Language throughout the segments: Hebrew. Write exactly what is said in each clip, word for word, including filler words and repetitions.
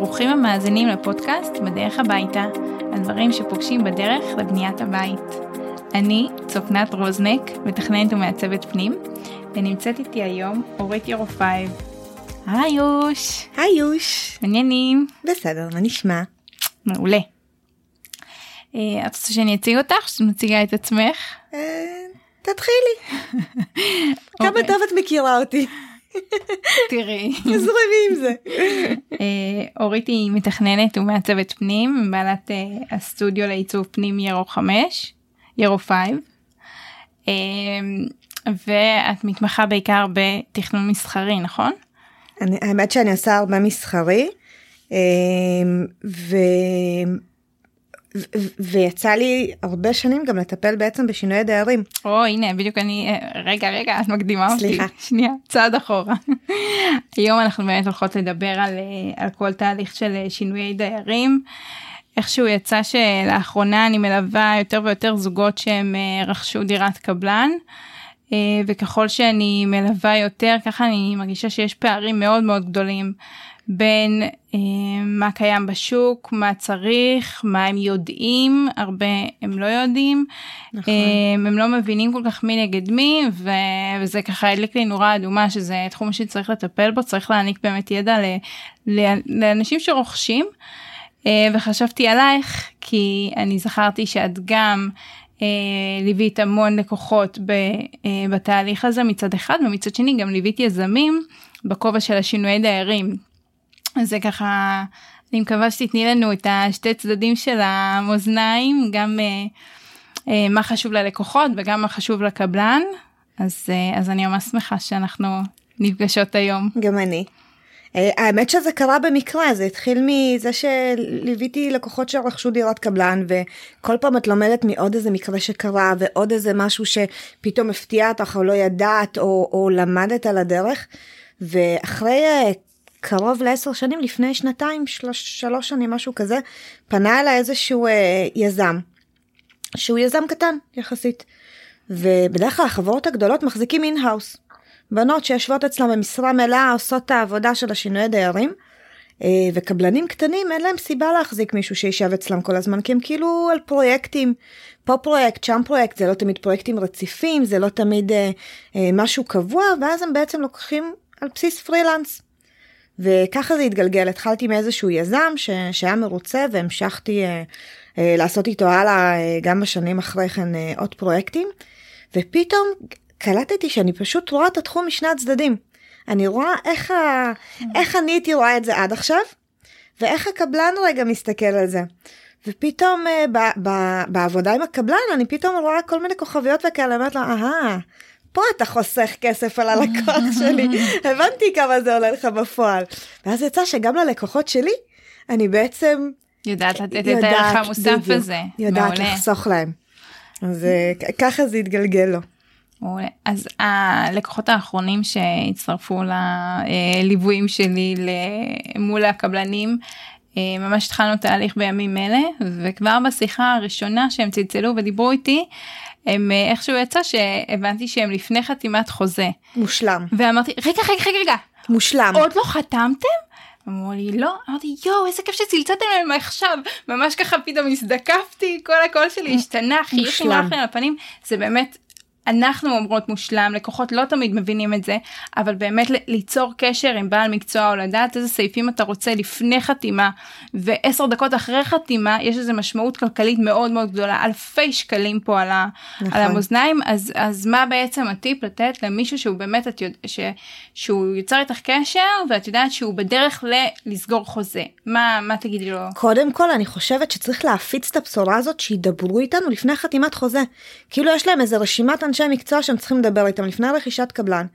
ברוכים המאזינים לפודקאסט בדרך הביתה, הדברים שפוגשים בדרך לבניית הבית. אני צופנת רוזנק, מתכננת ומעצבת פנים, ונמצאת איתי היום אורית ירופייב. היוש! היוש! מעניינים? בסדר, מה נשמע? מעולה. את רוצה שאני אציג אותך? שאת מציגה את עצמך? תתחילי. כמה טוב את מכירה אותי. תראי. תזרמי עם זה. אורית היא מתכננת ומעצבת פנים, בעלת הסטודיו לעיצוב פנים ירו חמש, ירו פייב, ואת מתמחה בעיקר בתכנון מסחרי, נכון? האמת שאני עושה הרבה מסחרי, ו... ויצא לי הרבה שנים גם לטפל בעצם בשינוי דיירים. או, הנה, בדיוק אני, רגע, רגע, את מקדימה אותי. סליחה. שנייה, צעד אחורה. היום אנחנו באמת הולכות לדבר על, על כל תהליך של שינוי דיירים. איכשהו יצא שלאחרונה אני מלווה יותר ויותר זוגות שהם רכשו דירת קבלן, וככל שאני מלווה יותר, ככה אני מרגישה שיש פערים מאוד מאוד גדולים, בין אה, מה קיים בשוק, מה צריך, מה הם יודעים, הרבה הם לא יודעים, נכון. אה, הם לא מבינים כל כך מי נגד מי, ו... וזה ככה הדליק לי נורא אדומה, שזה תחום שצריך לטפל בו, צריך להעניק באמת ידע ל... ל... לאנשים שרוכשים, אה, וחשבתי עלייך, כי אני זכרתי שאת גם אה, ליווית המון לקוחות ב... אה, בתהליך הזה מצד אחד, ומצד שני גם ליווית יזמים, בכובע של השינוי דיירים, זה ככה, אני מקווה שתתני לנו את השתי צדדים של המאזניים, גם אה, אה, מה חשוב ללקוחות וגם מה חשוב לקבלן, אז, אה, אז אני ממש שמחה שאנחנו נפגשות היום. גם אני. אה, האמת שזה קרה במקרה, זה התחיל מזה שליוויתי לקוחות שרכשו דירת קבלן, וכל פעם את לומדת מעוד איזה מקרה שקרה, ועוד איזה משהו שפתאום הפתיע אותך או לא ידעת, או, או למדת על הדרך, ואחרי קרוב לעשר שנים, לפני שנתיים, שלוש, שלוש שנים, משהו כזה, פנה אליי איזשהו אה, יזם, שהוא יזם קטן יחסית, ובדרך כלל החברות הגדולות מחזיקים אין-האוס, בנות שישבות אצלם במשרה מלאה, עושות את העבודה של השינוי דיירים, אה, וקבלנים קטנים, אין להם סיבה להחזיק מישהו שישב אצלם כל הזמן, כי הם כאילו על פרויקטים, פה פרויקט, שם פרויקט, זה לא תמיד פרויקטים רציפים, זה לא תמיד אה, אה, משהו קבוע, ואז הם בעצם לוקחים על בסיס פרילנס, וככה זה התגלגל, התחלתי מאיזשהו יזם ש... שהיה מרוצה, והמשכתי אה, אה, לעשות איתו הלאה אה, גם בשנים אחרי כן אה, עוד פרויקטים, ופתאום קלטתי שאני פשוט רואה את התחום משני הצדדים. אני רואה איך, ה... איך אני הייתי רואה את זה עד עכשיו, ואיך הקבלן רגע מסתכל על זה. ופתאום אה, ב... ב... בעבודה עם הקבלן, אני פתאום רואה כל מיני כוכביות וכאלה, אמרת לה, אהה, פה אתה חוסך כסף על הלקוח שלי, הבנתי כמה זה עולה לך בפועל. ואז יצא שגם ללקוחות שלי, אני בעצם יודעת לתת את הערך המוסף הזה. יודעת לחסוך להם. אז ככה זה התגלגל לו. אז הלקוחות האחרונים שהצטרפו לליוויים שלי מול הקבלנים, ממש התחלנו תהליך בימים אלה, וכבר בשיחה הראשונה שהם צלצלו ודיברו איתי, הם איכשהו יצא שהבנתי שהם לפני חתימת חוזה. מושלם. ואמרתי, רגע, רגע, רגע, רגע. מושלם. עוד לא חתמתם? אמרו לי, לא. אמרתי, יואו, איזה כיף שצלצלתם להם עכשיו. ממש ככה פתאום הסדקפתי, כל הקול שלי השתנה, חייך עם אחלה על הפנים. זה באמת, אנחנו אומרות מושלם, לקוחות לא תמיד מבינים את זה, אבל באמת ליצור קשר עם בעל מקצוע או לדעת איזה סעיפים אתה רוצה לפני חתימה, ועשר דקות אחרי חתימה, יש איזו משמעות כלכלית מאוד מאוד גדולה, אלפי שקלים פה על, נכון. על המאזניים, אז, אז מה בעצם הטיפ לתת למישהו שהוא באמת, את יודע, ש, שהוא יוצר איתך קשר, ואת יודעת שהוא בדרך ל, לסגור חוזה, מה, מה תגידי לו? קודם כל אני חושבת שצריך להפיץ את הבשורה הזאת, שידברו איתנו לפני חתימת חוזה, כאילו יש להם איזו רשימת אנשי מקצוע שהם צריכים לדבר איתם לפני רכישת קבלן,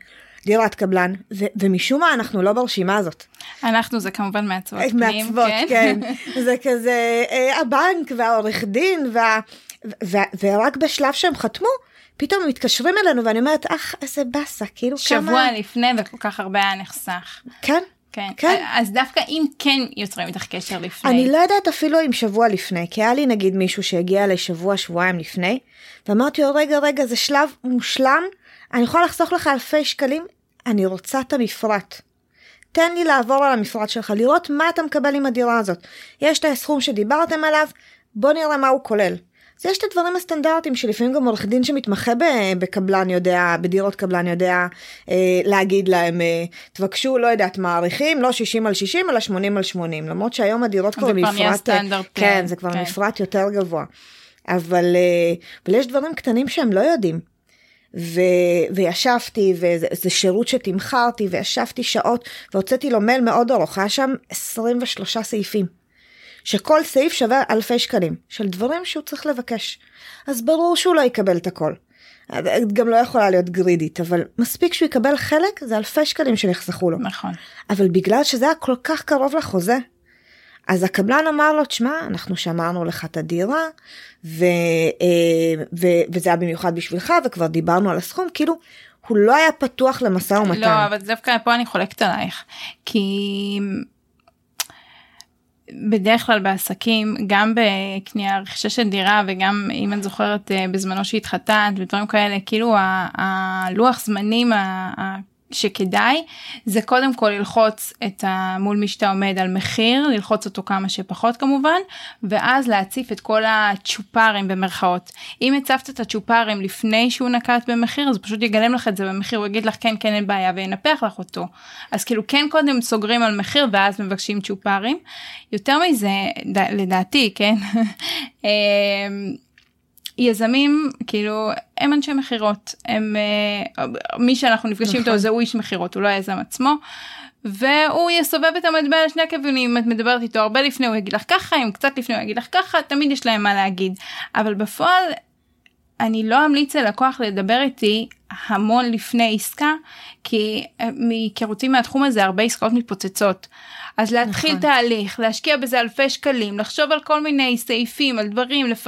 דירת קבלן, ו- ומשום מה אנחנו לא ברשימה הזאת. אנחנו זה כמובן מעצבות. מעצבות, כן. כן. זה כזה אה, הבנק והעורך דין, וה- ו- ו- ורק בשלב שהם חתמו, פתאום הם מתקשרים אלינו, ואני אומרת, אך, איזה בסה, כאילו שבוע כמה... שבוע לפני וכל כך הרבה היה נחסך. כן. כן. כן. אז דווקא אם כן יוצרים איתך קשר לפני. אני לא יודעת אפילו אם שבוע לפני, כי היה לי נגיד מישהו שהגיע לשבוע, שבועיים לפני, ואמרתי לו, רגע, רגע, זה שלב מושלם, אני יכולה לחסוך לך אלפי שקלים, אני רוצה את המפרט. תן לי לעבור על המפרט שלך, לראות מה אתה מקבל עם הדירה הזאת. יש את הסכום שדיברתם עליו, בוא נראה מה הוא כולל. אז יש את הדברים הסטנדרטיים, שלפעמים גם עורך דין שמתמחה בקבלן יודע, בדירות קבלן יודע, להגיד להם, תבקשו, לא יודעת, מעריכים, לא שישים על שישים, אלא שמונים על שמונים, למרות שהיום הדירות כבר מפרט, כן, זה כבר מפרט יותר גבוה. אבל, אבל יש דברים קטנים שהם לא יודעים. ו- וישבתי, וזה שירות שתמחרתי, וישבתי שעות, והוצאתי לו מייל מאוד ארוך, היה שם עשרים ושלושה סעיפים, שכל סעיף שווה אלפי שקלים, של דברים שהוא צריך לבקש, אז ברור שהוא לא יקבל את הכל, גם לא יכולה להיות גרידית, אבל מספיק שהוא יקבל חלק, זה אלפי שקלים שנחסכו לו, נכון. אבל בגלל שזה היה כל כך קרוב לחוזה, אז הקבלן אמר לו, תשמע, אנחנו שמרנו לך את הדירה, ו, ו, וזה היה במיוחד בשבילך, וכבר דיברנו על הסכום, כאילו, הוא לא היה פתוח למשא ומתן. לא, אבל דווקא פה אני חולקת עלייך, כי בדרך כלל בעסקים, גם בקנייה רכישה של דירה, וגם אם את זוכרת בזמנו שהתחתנת, ודברים כאלה, כאילו הלוח זמנים ה... שכדאי, זה קודם כל ללחוץ את המול מי שאתה עומד על מחיר, ללחוץ אותו כמה שפחות כמובן, ואז להציף את כל הצ'ופרים במרכאות. אם הצפת את הצ'ופרים לפני שהוא נקט במחיר, אז פשוט יגלם לך את זה במחיר, הוא יגיד לך כן, כן, אין בעיה, וינפח לך אותו. אז כאילו כן קודם סוגרים על מחיר, ואז מבקשים צ'ופרים. יותר מזה, ד- לדעתי, כן, יזמים, כאילו, הם אנשי מחירות, הם, מי שאנחנו נפגשים איתו זה הוא איש מחירות, הוא לא היזם עצמו, והוא יסובב את המטבע לשני הכיוונים, את מדברת איתו הרבה לפני, הוא יגיד לך ככה, אם קצת לפני הוא יגיד לך ככה, תמיד יש להם מה להגיד, אבל בפועל, אני לא אמליץ ללקוח לדבר איתי המון לפני עסקה, כי מכירותי מהתחום הזה הרבה עסקאות מתפוצצות, אז להתחיל נכון. תהליך, להשקיע בזה אלפי שקלים, לחשוב על כל מיני סעיפים, על דברים, לפ...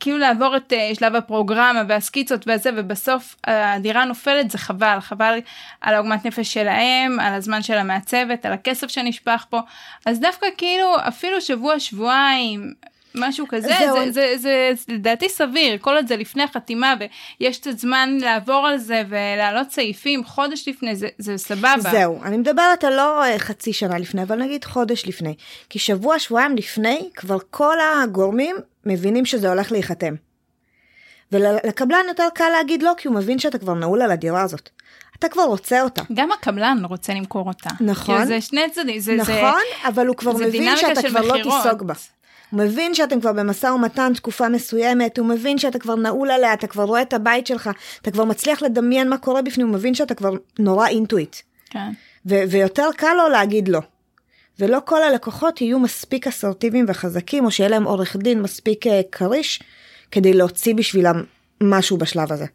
כאילו לעבור את uh, שלב הפרוגרמה והסקיצות וזה, ובסוף הדירה נופלת, זה חבל, חבל על העוגמת נפש שלהם, על הזמן של המעצבת, על הכסף שנשפך פה, אז דווקא כאילו אפילו שבוע, שבועיים, משהו כזה, זה, זה, זה, זה לדעתי סביר, כל עוד זה לפני החתימה, ויש את הזמן לעבור על זה, ולהעלות סעיפים חודש לפני, זה, זה סבבה. זהו, אני מדברת על לא חצי שנה לפני, אבל נגיד חודש לפני, כי שבוע, שבועיים לפני, כבר כל הגורמים מבינים שזה הולך להיחתם. ולקבלן יותר קל להגיד לא, כי הוא מבין שאתה כבר נעול על הדירה הזאת. אתה כבר רוצה אותה. גם הקבלן רוצה למכור אותה. נכון. כי זה שני צדדים. זה, נכון, זה, אבל הוא כבר מבין שאתה כבר מחירות. לא תיסוג בה. הוא מבין שאתם כבר במשא ומתן תקופה מסוימת, הוא מבין שאתה כבר נעול עליה, אתה כבר רואה את הבית שלך, אתה כבר מצליח לדמיין מה קורה בפנים, הוא מבין שאתה כבר נורא אינטואיט. כן. ו- ויותר קל לו להגיד לא. ולא כל הלקוחות יהיו מספיק אסרטיביים וחזקים, או שיהיה להם עורך דין מספיק קריש, כדי להוציא בשבילם משהו בשלב הזה.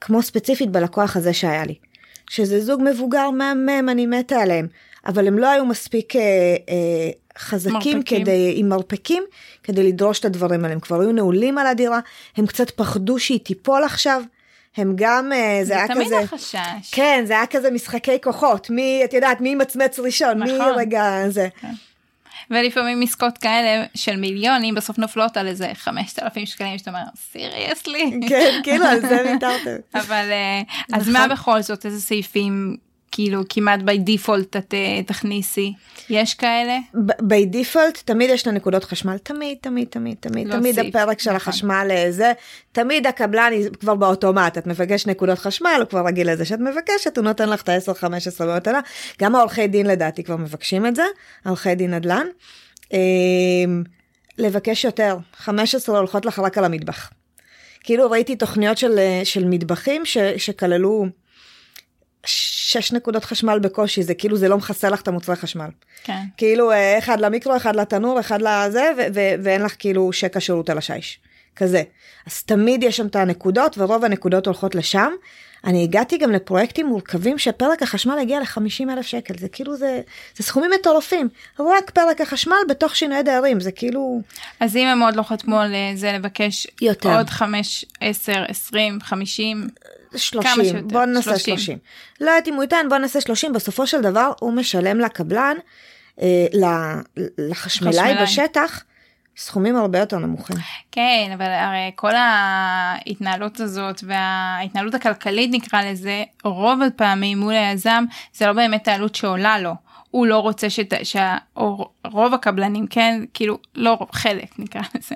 כמו ספציפית בלקוח הזה שהיה לי. שזה זוג מבוגר מהמם, אני מתה עליהם. אבל הם לא היו מספיק אה, אה, חזקים מרפקים. כדי, עם מרפקים, כדי לדרוש את הדברים עליהם. כבר היו נעולים על הדירה, הם קצת פחדו שהיא תיפול עכשיו, הם גם, אה, זה, זה היה כזה... זה תמיד החשש. כן, זה היה כזה משחקי כוחות, מי, את יודעת, מי מצמץ ראשון, נכון. מי רגע זה... כן. ולפעמים עסקות כאלה של מיליונים, בסוף נופלות על איזה חמשת אלפים שקלים, שאתה אומר, סיריאסלי? כן, כאילו, על זה ויתרתם. אבל, אז מה בכל זאת, איזה סעיפים, כאילו, כמעט בי דיפולט תכניסי? יש כאלה? בי דיפולט, תמיד יש לנו נקודות חשמל, תמיד, תמיד, תמיד, תמיד, תמיד הפרק של החשמל זה, תמיד הקבלן כבר באוטומט, את מבקש נקודות חשמל, הוא כבר רגיל לזה שאת מבקשת, הוא נותן לך את ה-עשר חמש עשרה במתנה, גם העורכי דין לדעתי כבר מבקשים את זה, העורכי דין נדל"ן, לבקש יותר, חמש עשרה הולכות לך רק על המטבח, כאילו ראיתי תוכניות של מטבחים שכללו שש נקודות חשמל בקושי, זה כאילו זה לא מחסה לך את המוצרי חשמל. כן. כאילו אחד למיקרו, אחד לתנור, אחד לזה, ו- ו- ואין לך כאילו שקע שירות על השיש. כזה. אז תמיד יש שם את הנקודות, ורוב הנקודות הולכות לשם. אני הגעתי גם לפרויקטים מורכבים, שפרק החשמל הגיע ל-חמישים אלף שקל. זה כאילו, זה, זה סכומים מטורפים. רק פרק החשמל בתוך שינוי דיירים, זה כאילו... אז אם הם עוד לא חתמו על זה, לבקש יותר. עוד חמש, עשר, עשרים, חמישים... שלושים, בוא ננסה שלושים. לא הייתי מויתן, בוא ננסה שלושים, בסופו של דבר הוא משלם לקבלן, לחשמלאי בשטח, סכומים הרבה יותר נמוכים. כן, אבל הרי כל ההתנהלות הזאת וההתנהלות הכלכלית נקרא לזה, רוב הפעמים מול היזם זה לא באמת העלות שעולה לו. הוא לא רוצה שת, שרוב הקבלנים, כן, כאילו לא רוב, חלק נקרא לזה,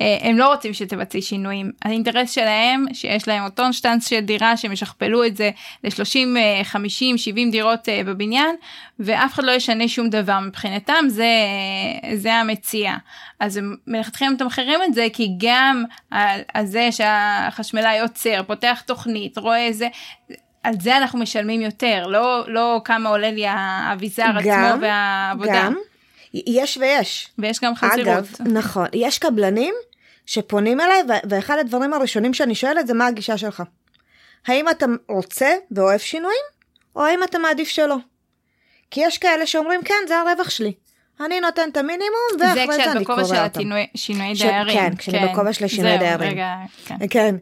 הם לא רוצים שתבצעי שינויים. האינטרס שלהם שיש להם אותו שטנץ של דירה שמשכפלו את זה ל-שלושים, חמישים, שבעים דירות בבניין, ואף אחד לא ישנה שום דבר מבחינתם, זה, זה המציע. אז מלכתכם תמחרים את זה, כי גם על זה שהחשמלה יוצר, פותח תוכנית, רואה איזה... על זה אנחנו משלמים יותר, לא, לא כמה עולה לי האביזר עצמו והעבודה. גם, יש ויש. ויש גם חזירות. אגב, נכון, יש קבלנים שפונים אליי, ואחד הדברים הראשונים שאני שואלת זה מה הגישה שלך. האם אתה רוצה ואוהב שינויים, או האם אתה מעדיף שלא? כי יש כאלה שאומרים, כן, זה הרווח שלי. אני נותן את המינימום, ואחרי זה, זה אני קורא אותם. זה כשאת בקובע של שינוי דיירים. כן, כשאני כן. בקובע של השינוי דיירים. רגע, כן. כן.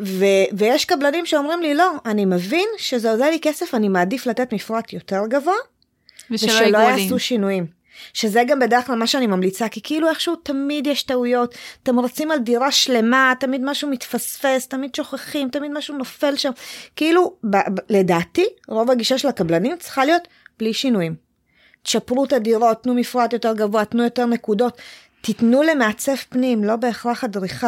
ו- ויש קבלנים שאומרים לי, לא, אני מבין שזה עוזר לי כסף, אני מעדיף לתת מפרט יותר גבוה, ושלא, ושלא יעשו שינויים. שזה גם בדרך כלל מה שאני ממליצה, כי כאילו איכשהו תמיד יש טעויות, אתם רצים על דירה שלמה, תמיד משהו מתפספס, תמיד שוכחים, תמיד משהו נופל שם. כאילו, ב- ב- לדעתי, רוב הגישה של הקבלנים צריכה להיות בלי שינויים. תשפרו את הדירות, תנו מפרט יותר גבוה, תנו יותר נקודות, תתנו למעצב פנים, לא בהכרח אדריכל,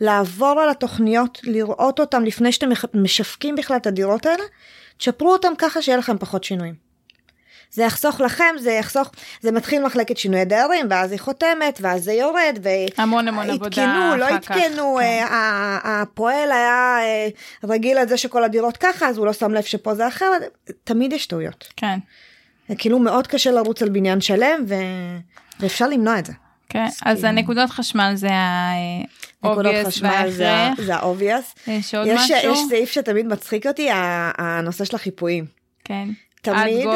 לעבור על התוכניות, לראות אותם לפני שאתם משווקים בכלל את הדירות האלה, תשפרו אותם ככה שיהיה לכם פחות שינויים. זה יחסוך לכם, זה יחסוך, זה מתחיל מחלקת שינוי דיירים, ואז היא חותמת, ואז זה יורד, המון המון עבודה אחר כך. התקנו, לא התקנו, הפועל היה רגיל על זה שכל הדירות ככה, אז הוא לא שם לב שפה זה אחרת, תמיד יש טעויות. כן. כאילו מאוד קשה לרוץ על בניין שלם, ואפשר למנוע את זה. כן, אז הנקודות חשמל זה ה-obvious וההכרח. זה ה-obvious. יש סעיף שתמיד מצחיק אותי, הנושא של החיפויים. כן. תמיד,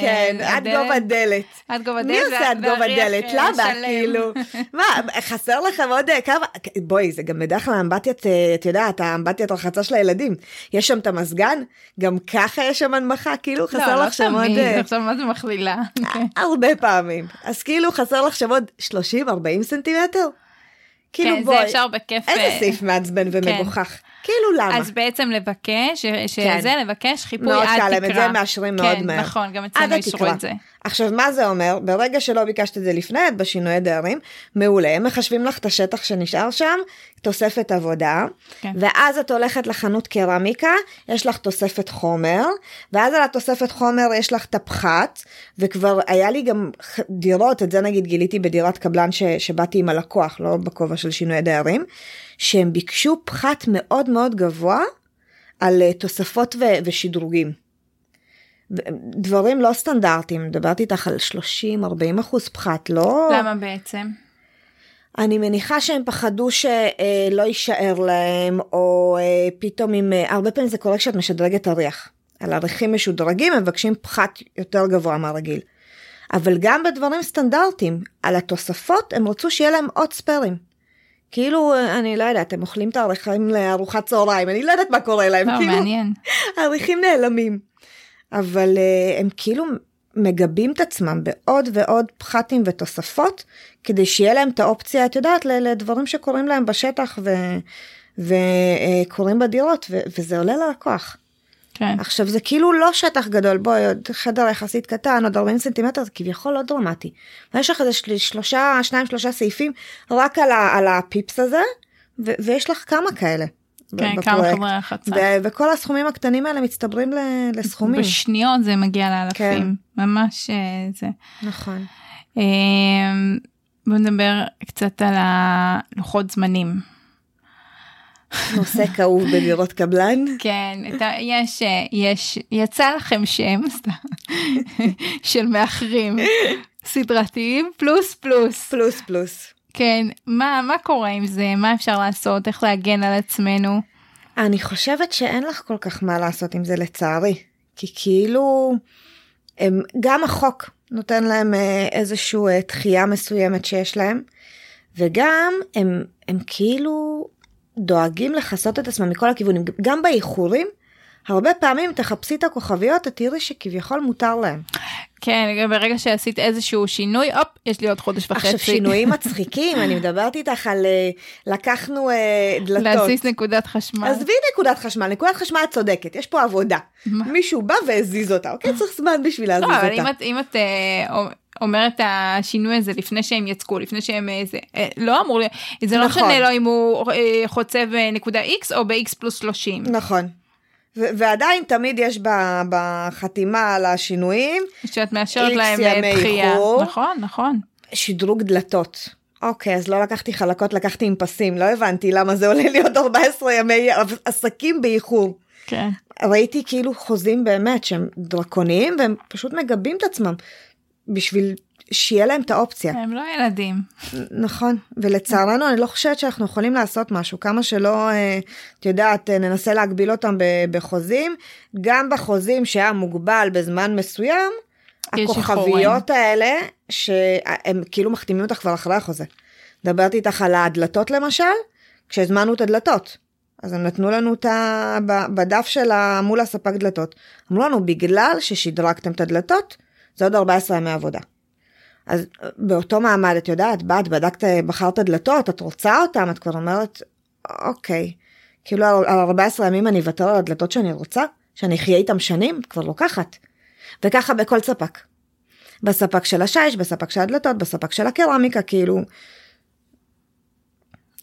כן, עד גובה דלת. עד גובה דלת. מי עושה עד גובה דלת? למה? כאילו, מה, חסר לך עוד כמה, בואי, זה גם בדרך כלל האמבטיית, את יודעת, האמבטיית הרחצה של הילדים, יש שם את המסגן, גם ככה יש שם הנמכה, כאילו חסר לך שם עוד... לא, לא תמיד, עכשיו מה זה מכלילה. הרבה פעמים. אז כאילו חסר לך שם עוד שלושים ארבעים סנטימטר. כן, זה אפשר בכיף. איזה סעיף מעצבן ומגוחך. כאילו למה? אז בעצם לבקש, שזה לבקש חיפוי עד תקרה. מאוד קל, את זה מאשרים מאוד מהר. נכון, גם אצלנו אישרו את זה. עכשיו, מה זה אומר? ברגע שלא ביקשת את זה לפני, את בשינוי דיירים, מעולה, מחשבים לך את השטח שנשאר שם, תוספת עבודה, ואז את הולכת לחנות קרמיקה, יש לך תוספת חומר, ואז על התוספת חומר יש לך תפחת, וכבר היה לי גם דירות, את זה נגיד גיליתי בדירת קבלן שבאתי עם הלקוח, לא בכובע של שינוי דיירים, שהם ביקשו פחת מאוד מאוד גבוה על תוספות ו- ושדרוגים. דברים לא סטנדרטיים, דברתי איתך על שלושים ארבעים אחוז פחת, לא... למה בעצם? אני מניחה שהם פחדו שלא יישאר להם, או פתאום עם... הרבה פעמים זה קורה כשאת משדרגת הריח. על הריחים משודרגים, הם מבקשים פחת יותר גבוה מהרגיל. אבל גם בדברים סטנדרטיים, על התוספות, הם רצו שיהיה להם עוד ספרים. כאילו, אני לא יודעת, הם אוכלים את העריכים לארוחת צהריים, אני לא יודעת מה קורה להם, לא, כאילו, מעניין. העריכים נעלמים, אבל uh, הם כאילו מגבים את עצמם בעוד ועוד פחתים ותוספות, כדי שיהיה להם את האופציה, את יודעת, לדברים שקוראים להם בשטח, וקוראים ו- uh, בדירות, ו- וזה עולה ללקוח. כן. עכשיו, זה כאילו לא שטח גדול, בואי, חדר יחסית קטן, עוד ארבעים סנטימטר, זה כביכול לא דרמטי. ויש לך איזה שלושה, שניים, שלושה סעיפים, רק על, ה, על הפיפס הזה, ו, ויש לך כמה כאלה. כן, בפרויקט. כמה חברי החצה. ו- וכל הסכומים הקטנים האלה מצטברים ל- לסכומים. בשניות זה מגיע לאלפים. כן. ממש זה. נכון. בוא נדבר קצת על הלוחות זמנים. נושא כאוב בדירות קבלן. כן, יש, יש, יצא לכם שם, של מאחרים, סדרתיים, פלוס פלוס. פלוס פלוס. כן, מה, מה קורה עם זה? מה אפשר לעשות? איך להגן על עצמנו? אני חושבת שאין לך כל כך מה לעשות עם זה לצערי, כי כאילו, גם החוק נותן להם איזושהי דחייה מסוימת שיש להם, וגם הם, הם כאילו... דואגים לחסות את עצמם מכל הכיוונים, גם באיחורים, הרבה פעמים תחפשי את הכוכביות, תראי שכביכול מותר להם. כן, ברגע שעשית איזשהו שינוי, הופ, יש לי עוד חודש וחצי. עכשיו, שינויים מצחיקים, אני מדברת איתך על, לקחנו דלתות. להזיז נקודת חשמל. עזבי נקודת חשמל, נקודת חשמל צודקת, יש פה עבודה. מישהו בא והזיז אותה, אוקיי? צריך זמן בשביל להזיז אותה. לא, אבל אם את אומרת השינוי הזה לפני שהם יצקו, לפני שהם איזה, לא אמור לי, זה לא משנה לו אם הוא חוצב נקודה X או ב-X פלוס שלושים. נכון. ועדיין תמיד יש בחתימה על השינויים. שאת מאשרת להם דחייה. נכון, נכון. שדרוג דלתות. אוקיי, אז לא לקחתי חלקות, לקחתי עם פסים. לא הבנתי למה זה עולה להיות ארבעה עשר ימי עסקים באיחור. כן. ראיתי כאילו חוזים באמת שהם דרקוניים, והם פשוט מגבים את עצמם בשביל שיהיה להם את האופציה. הם לא ילדים. נכון, ולצערנו אני לא חושבת שאנחנו יכולים לעשות משהו, כמה שלא, את יודעת, ננסה להגביל אותם בחוזים, גם בחוזים שהיה מוגבל בזמן מסוים, הכוכביות האלה, שהם כאילו מחתימים אותך כבר אחרי החוזה. דברתי איתך על הדלתות למשל, כשהזמנו את הדלתות, אז הם נתנו לנו את ה... בדף שלה מול הספק דלתות, אמרו לנו, בגלל ששדרקתם את הדלתות, זה עוד ארבעה עשר ימי עבודה. אז באותו מעמד, את יודעת, באת, בדקת, בחרת דלתות, את רוצה אותם, את כבר אומרת, אוקיי, כאילו על, על ארבעה עשר ימים אני אוותר על הדלתות שאני רוצה, שאני אחיה איתם שנים, את כבר לוקחת. וככה בכל ספק. בספק של השיש, בספק של הדלתות, בספק של הקרמיקה, כאילו.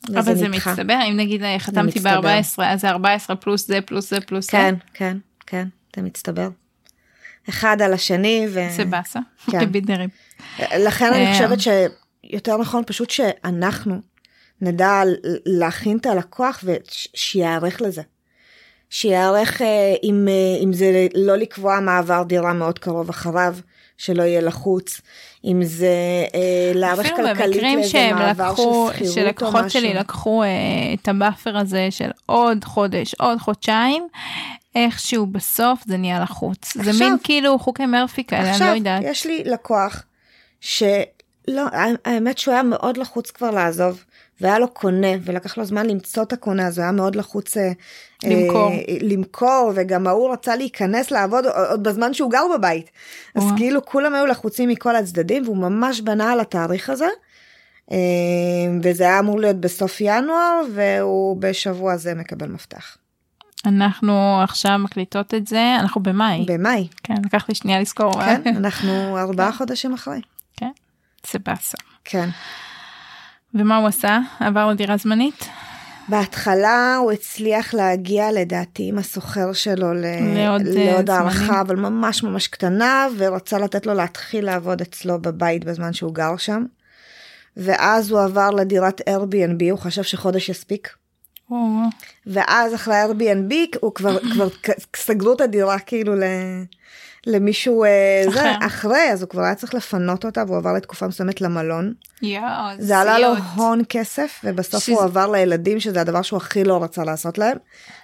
אבל זה, זה מצטבר, אם נגיד חתמתי ב-ארבע עשרה, אז זה ארבע עשרה פלוס זה, פלוס זה, פלוס כן, זה. כן, כן, כן, זה מצטבר. אחד על השני. ו... סבסה, כן. בבינרים. לכן אני חושבת שיותר נכון פשוט שאנחנו נדע להכין את הלקוח ושיערך לזה. שיערך אם, אם זה לא לקבוע מעבר דירה מאוד קרוב אחריו, שלא יהיה לחוץ, אם זה להערך כלכלית לאיזה מעבר של שכירות או משהו. שלקוחות שלי לקחו את הבאפר הזה של עוד חודש, עוד חודשיים, איכשהו בסוף זה נהיה לחוץ. עכשיו, זה מין כאילו חוקי מרפי כאלה, אני לא יודעת. עכשיו, יש לי לקוח שלא, האמת שהוא היה מאוד לחוץ כבר לעזוב, והיה לו קונה, ולקח לו זמן למצוא את הקונה, אז הוא היה מאוד לחוץ למכור, אה, למכור וגם הוא רצה להיכנס לעבוד עוד בזמן שהוא גר בבית. אז ווא. כאילו כולם היו לחוצים מכל הצדדים, והוא ממש בנה על התאריך הזה, אה, וזה היה אמור להיות בסוף ינואר, והוא בשבוע הזה מקבל מפתח. אנחנו עכשיו מקליטות את זה, אנחנו במאי. במאי. כן, לקח לי שנייה לזכור. כן, אנחנו ארבעה חודשים אחרי. כן, סבסה. כן. ומה הוא עשה? עבר לדירה זמנית? בהתחלה הוא הצליח להגיע לדעתי עם הסוחר שלו לעוד הערכה, אבל ממש ממש קטנה, ורצה לתת לו להתחיל לעבוד אצלו בבית בזמן שהוא גר שם. ואז הוא עבר לדירת Airbnb, הוא חשב שחודש יספיק. ואז אחרי Airbnb הוא כבר סגרו את הדירה כאילו למישהו אחרי, אז הוא כבר היה צריך לפנות אותה והוא עבר לתקופה מסוימת למלון. זה עלה לו הון כסף ובסוף הוא עבר לילדים שזה הדבר שהוא הכי לא רצה לעשות להם,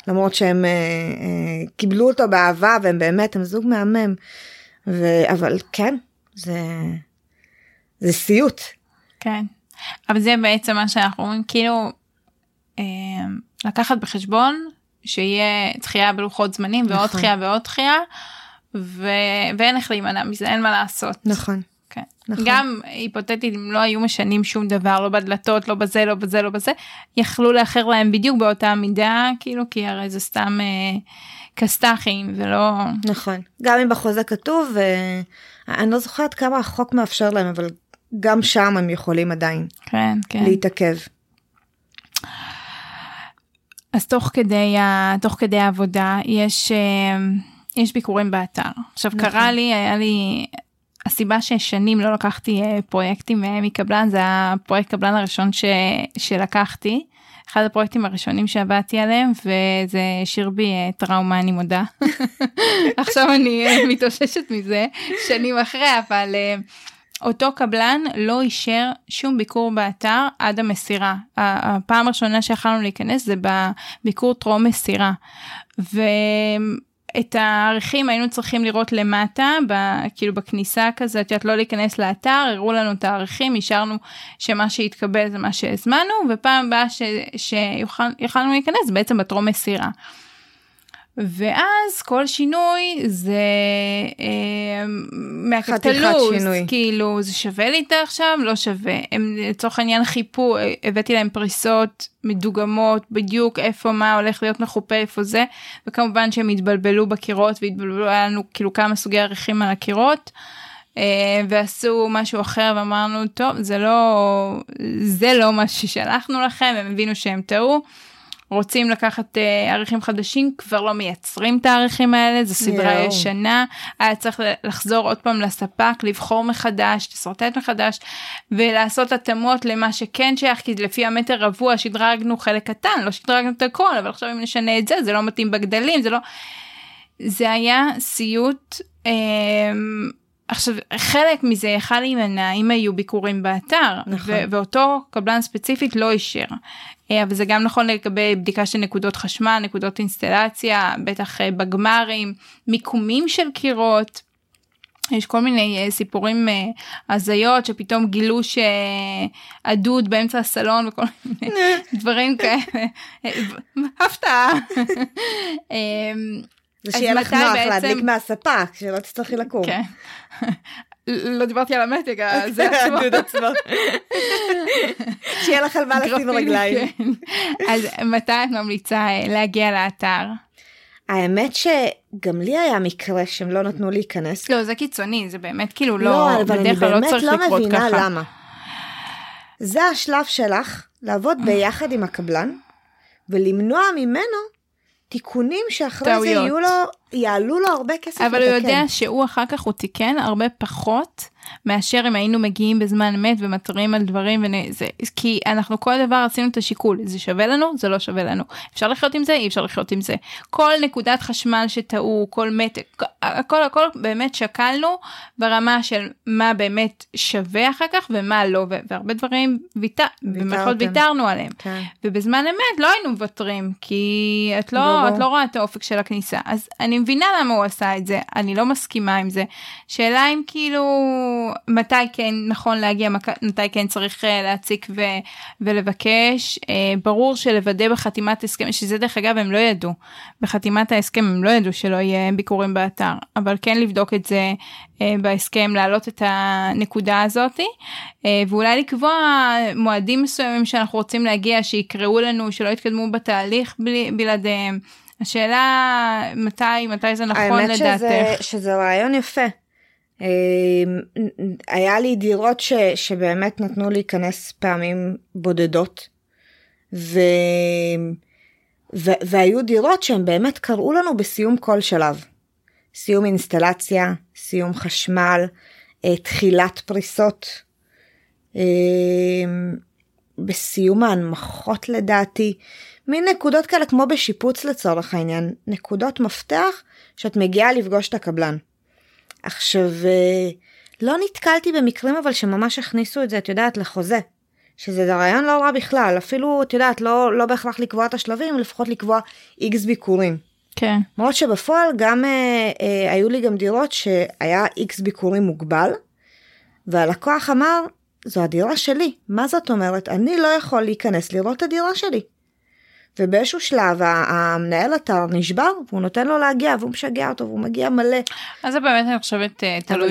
למרות שהם קיבלו אותו באהבה והם באמת הם זוג מהמם, אבל כן, זה סיוט. כן, אבל זה בעצם מה שאנחנו אומרים כאילו לקחת בחשבון שיהיה דחייה בלוחות זמנים ועוד דחייה ועוד דחייה ואין איך להימנע מזה, אין מה לעשות. נכון. גם היפותטית אם לא היו משנים שום דבר, לא בדלתות, לא בזה, לא בזה, לא בזה, יכלו לאחר להם בדיוק באותה מידה, כאילו, כי הרי זה סתם כסת"חים ולא... נכון. גם אם בחוזה כתוב, אני לא זוכרת כמה החוק מאפשר להם, אבל גם שם הם יכולים עדיין להתעכב. אז תוך כדי, תוך כדי העבודה, יש, יש ביקורים באתר. עכשיו, נכון. קרה לי, היה לי, הסיבה ששנים לא לקחתי פרויקטים מקבלן, זה הפרויקט קבלן הראשון ש, שלקחתי. אחד הפרויקטים הראשונים שעבדתי עליהם, וזה השאיר בי טראומה, אני מודה. עכשיו אני מתאוששת מזה, שנים אחרי, אבל... אותו קבלן לא אישר שום ביקור באתר עד המסירה. הפעם הראשונה שיכלנו להיכנס זה בביקור טרום מסירה. ואת הערכים היינו צריכים לראות למטה, כאילו בכניסה כזאת, שאת לא להיכנס לאתר, הראו לנו את הערכים, אישרנו שמה שהתקבל זה מה שהזמנו, ופעם הבאה שיכלנו להיכנס בעצם בטרום מסירה. ואז כל שינוי זה אה, מהקטלוס, כאילו זה שווה לי איתה עכשיו, לא שווה. הם לצורך העניין חיפו, הבאתי להם פריסות מדוגמות, בדיוק איפה מה הולך להיות מחופה, איפה זה, וכמובן שהם התבלבלו בקירות, והתבלבלו, היה לנו כאילו כמה סוגי ערכים על הקירות, אה, ועשו משהו אחר, ואמרנו, טוב, זה לא, זה לא מה ששלחנו לכם, הם הבינו שהם טעו, רוצים לקחת ערכים חדשים, כבר לא מייצרים את הערכים האלה, זו סדרה ישנה, היה צריך לחזור עוד פעם לספק, לבחור מחדש, לסרטט מחדש, ולעשות התאמות למה שכן שייך, כי לפי המטר רבוע שדרגנו חלק קטן, לא שדרגנו את הכל, אבל עכשיו אם נשנה את זה, זה לא מתאים בגדלים, זה לא... זה היה סיוט... עכשיו, חלק מזה יכל להימנע אם היו ביקורים באתר, נכון. ו- ואותו קבלן ספציפית לא אישר. אבל זה גם נכון לגבי בדיקה של נקודות חשמל, נקודות אינסטלציה, בטח בגמרים, מיקומים של קירות. יש כל מיני סיפורים הזיות שפתאום גילו שעדוד באמצע הסלון וכל מיני דברים כאלה. הפתעה. זה שיהיה לך נוח להדליק מהספק, שלא תצטרכי לקום. כן. לא דיברתי על המתג, זה עצמו. שיהיה לך על מה לשים רגליים. אז מתי את ממליצה להגיע לאתר? האמת שגם לי היה מקרה שהם לא נתנו להיכנס. לא, זה קיצוני, זה באמת כאילו לא... לא, אבל אני באמת לא מבינה למה. זה השלב שלך, לעבוד ביחד עם הקבלן, ולמנוע ממנו תיקונים שאחרי זה יהיו לו, יעלו לו הרבה כסף לתקן. אבל הוא יודע שהוא אחר כך הוא תיקן הרבה פחות, מאשר אם היינו מגיעים בזמן מת ומטרים על דברים, וזה, כי אנחנו כל דבר עשינו את השיקול, זה שווה לנו, זה לא שווה לנו. אפשר לחיות עם זה, אי אפשר לחיות עם זה. כל נקודת חשמל שטעו, כל מת, הכל הכל באמת שקלנו ברמה של מה באמת שווה אחר כך ומה לא, והרבה דברים ויתר, במחות ויתרנו עליהם. כן. ובזמן אמת לא היינו מבטרים, כי את לא, את לא רואה את האופק של הכניסה. אז אני מבינה למה הוא עשה את זה, אני לא מסכימה עם זה. שאלה אם כאילו מתי כן נכון להגיע, מתי כן צריך להציק ו, ולבקש, ברור שלוודא בחתימת הסכם, שזה דרך אגב הם לא ידעו, בחתימת ההסכם הם לא ידעו שלא יהיה ביקורים באתר, אבל כן לבדוק את זה בהסכם, להעלות את הנקודה הזאת, ואולי לקבוע מועדים מסוימים שאנחנו רוצים להגיע, שיקראו לנו, שלא יתקדמו בתהליך בלי, בלעדיהם, השאלה מתי, מתי זה נכון לדעתך? האמת שזה, שזה רעיון יפה, היה לי דירות ש, שבאמת נתנו להיכנס פעמים בודדות ו, ו, והיו דירות שהם באמת קראו לנו בסיום כל שלב, סיום אינסטלציה, סיום חשמל, תחילת פריסות, בסיום ההנמכות לדעתי, מין נקודות כאלה כמו בשיפוץ לצורך העניין, נקודות מפתח שאת מגיעה לפגוש את הקבלן. עכשיו, לא נתקלתי במקרים אבל שממש הכניסו את זה, את יודעת, לחוזה, שזה רעיון לא רע בכלל, אפילו, את יודעת, לא, לא בהכרח לקבוע את השלבים, לפחות לקבוע איקס ביקורים. כן. מאוד שבפועל גם, אה, אה, היו לי גם דירות שהיה איקס ביקורים מוגבל, והלקוח אמר, זו הדירה שלי, מה זאת אומרת? אני לא יכול להיכנס לראות את הדירה שלי. ובאיזשהו שלב, המנהל אתר נשבר, והוא נותן לו להגיע, והוא משגע אותו, והוא מגיע מלא. אז זה באמת, אני חושבת, תלוי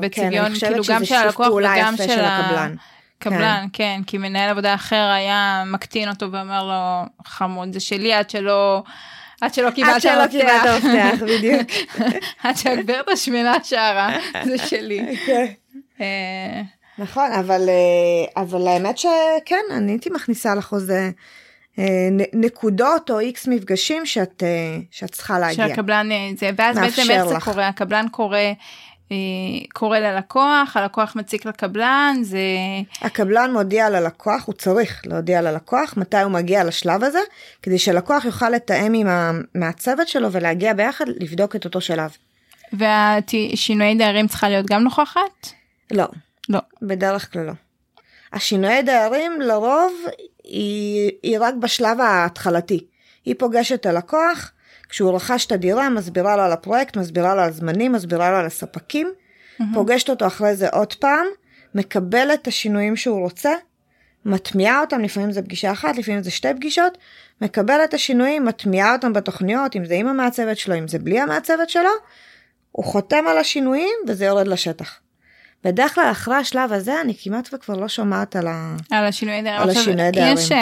בצביון, כאילו גם של הלקוח וגם של הקבלן. קבלן, כן, כי מנהל עבודה אחר היה מקטין אותו, ואמר לו, חמוד, זה שלי, עד שלא... עד שלא קיבלת המפתח, בדיוק. עד שהגברת השמנה שערה, זה שלי. נכון, אבל האמת שכן, אני הייתי מכניסה לחוזה... נקודות או איקס מפגשים שאת, שאת צריכה להגיע. שהקבלן, זה, ואז בעצם איך זה קורה? הקבלן קורא, קורא ללקוח, הלקוח מציק לקבלן, זה... הקבלן מודיע ללקוח, הוא צריך להודיע ללקוח מתי הוא מגיע לשלב הזה, כדי שלקוח יוכל לתאם עם המעצבת שלו ולהגיע ביחד לבדוק את אותו שלב. והשינויי דיירים צריכה להיות גם נוכחת? לא. לא. בדרך כלל לא. השינויי דיירים לרוב... היא, היא רק בשלב ההתחלתי. היא פוגשת את הלקוח, כשהוא רכש את הדירה, מסבירה לו על הפרויקט, מסבירה לו על זמנים, מסבירה לו על הספקים, mm-hmm. פוגשת אותו אחרי זה עוד פעם, מקבלת את השינויים שהוא רוצה, מטמיעה אותם, לפעמים זה פגישה אחת, לפעמים זה שתי פגישות, מקבל את השינויים, מטמיעה אותם בתוכניות, אם זה עם המעצבת שלו, אם זה בלי המעצבת שלו, הוא חותם על השינויים וזה יורד לשטח. בדרך כלל אחרי השלב הזה אני כמעט וכבר לא שומעת על, ה... על השינוי דערים. על השינוי דערים. יש,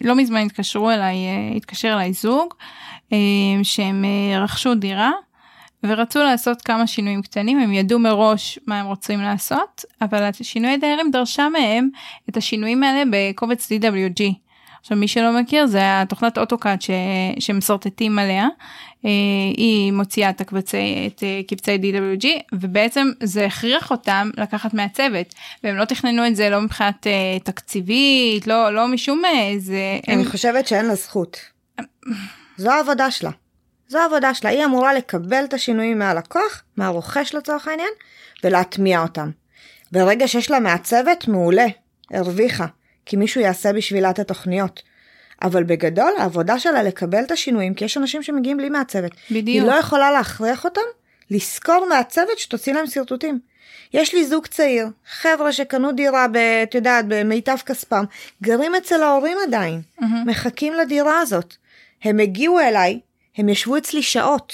לא מזמן התקשרו אליי, התקשר אליי זוג, שהם רכשו דירה, ורצו לעשות כמה שינויים קטנים, הם ידעו מראש מה הם רוצים לעשות, אבל השינוי דיירים דרשה מהם את השינויים האלה בקובץ די דבליו ג'י. עכשיו מי שלא מכיר, זה התוכנת אוטוקאד ש... שמסרטטים עליה, היא מוציאה את קבצי די דבליו ג'י, ובעצם זה הכריח אותם לקחת מהצוות, והם לא תכננו את זה לא מבחינת תקציבית, לא, לא משום איזה... אני חושבת שאין לה זכות. זו העבודה שלה. זו העבודה שלה, היא אמורה לקבל את השינויים מהלקוח, מהרוכש לצורך העניין, ולהטמיע אותם. ברגע שיש לה מעצבת, מעולה, הרוויחה, כי מישהו יעשה בשבילה את התוכניות. אבל בגדול, העבודה שלה לקבל את השינויים, כי יש אנשים שמגיעים בלי מעצבת. בדיוק. היא לא יכולה להכריח אותם, לזכור מעצבת שתוציא להם סרטוטים. יש לי זוג צעיר, חבר'ה שקנו דירה, את יודעת, במיטב כספם, גרים אצל ההורים עדיין, mm-hmm. מחכים לדירה הזאת. הם הגיעו אליי, הם ישבו אצלי שעות,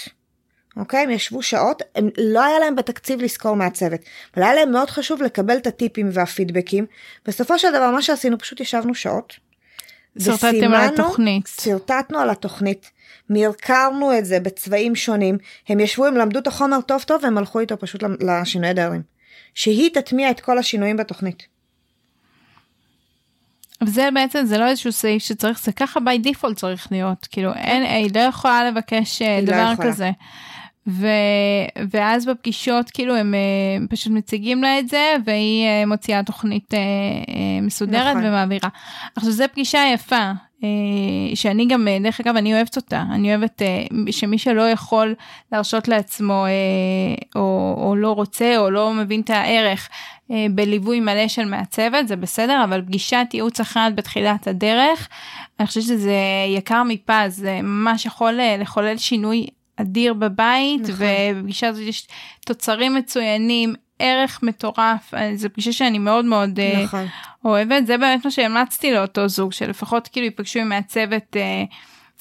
אוקיי? הם ישבו שעות, הם, לא היה להם בתקציב לזכור מהצוות, אבל היה להם מאוד חשוב לקבל את הטיפים והפידבקים, בסופו של דבר מה שעשינו, פשוט ישבנו שעות, סרטטתם על התוכנית, סרטטנו על התוכנית, מרקרנו את זה בצבעים שונים, הם ישבו, הם למדו את החומר טוב טוב, והם הלכו איתו פשוט לשינוי דיירים, שהיא תטמיע את כל השינויים בתוכנית. וזה בעצם, זה לא איזשהו סעיף שצריך, זה ככה בי דיפולט צריך להיות, כאילו, אין, היא לא יכולה לבקש דבר כזה, ואז בפגישות, כאילו, הם פשוט מציגים לה את זה, והיא מוציאה תוכנית מסודרת ומעבירה. עכשיו, זו פגישה יפה, שאני גם, דרך אגב, אני אוהבת אותה, אני אוהבת שמי שלא יכול להרשות לעצמו, או לא רוצה, או לא מבין את הערך, בליווי מלא של מעצבת, זה בסדר, אבל פגישת ייעוץ אחת בתחילת הדרך, אני חושבת שזה יקר מפז, זה ממש יכול לחולל שינוי אדיר בבית, נכון. ובפגישה הזאת יש תוצרים מצוינים, ערך מטורף, זו פגישה שאני מאוד מאוד נכון. אוהבת, זה באמת מה שהמלצתי לאותו זוג, שלפחות כאילו ייפגשו עם מעצבת,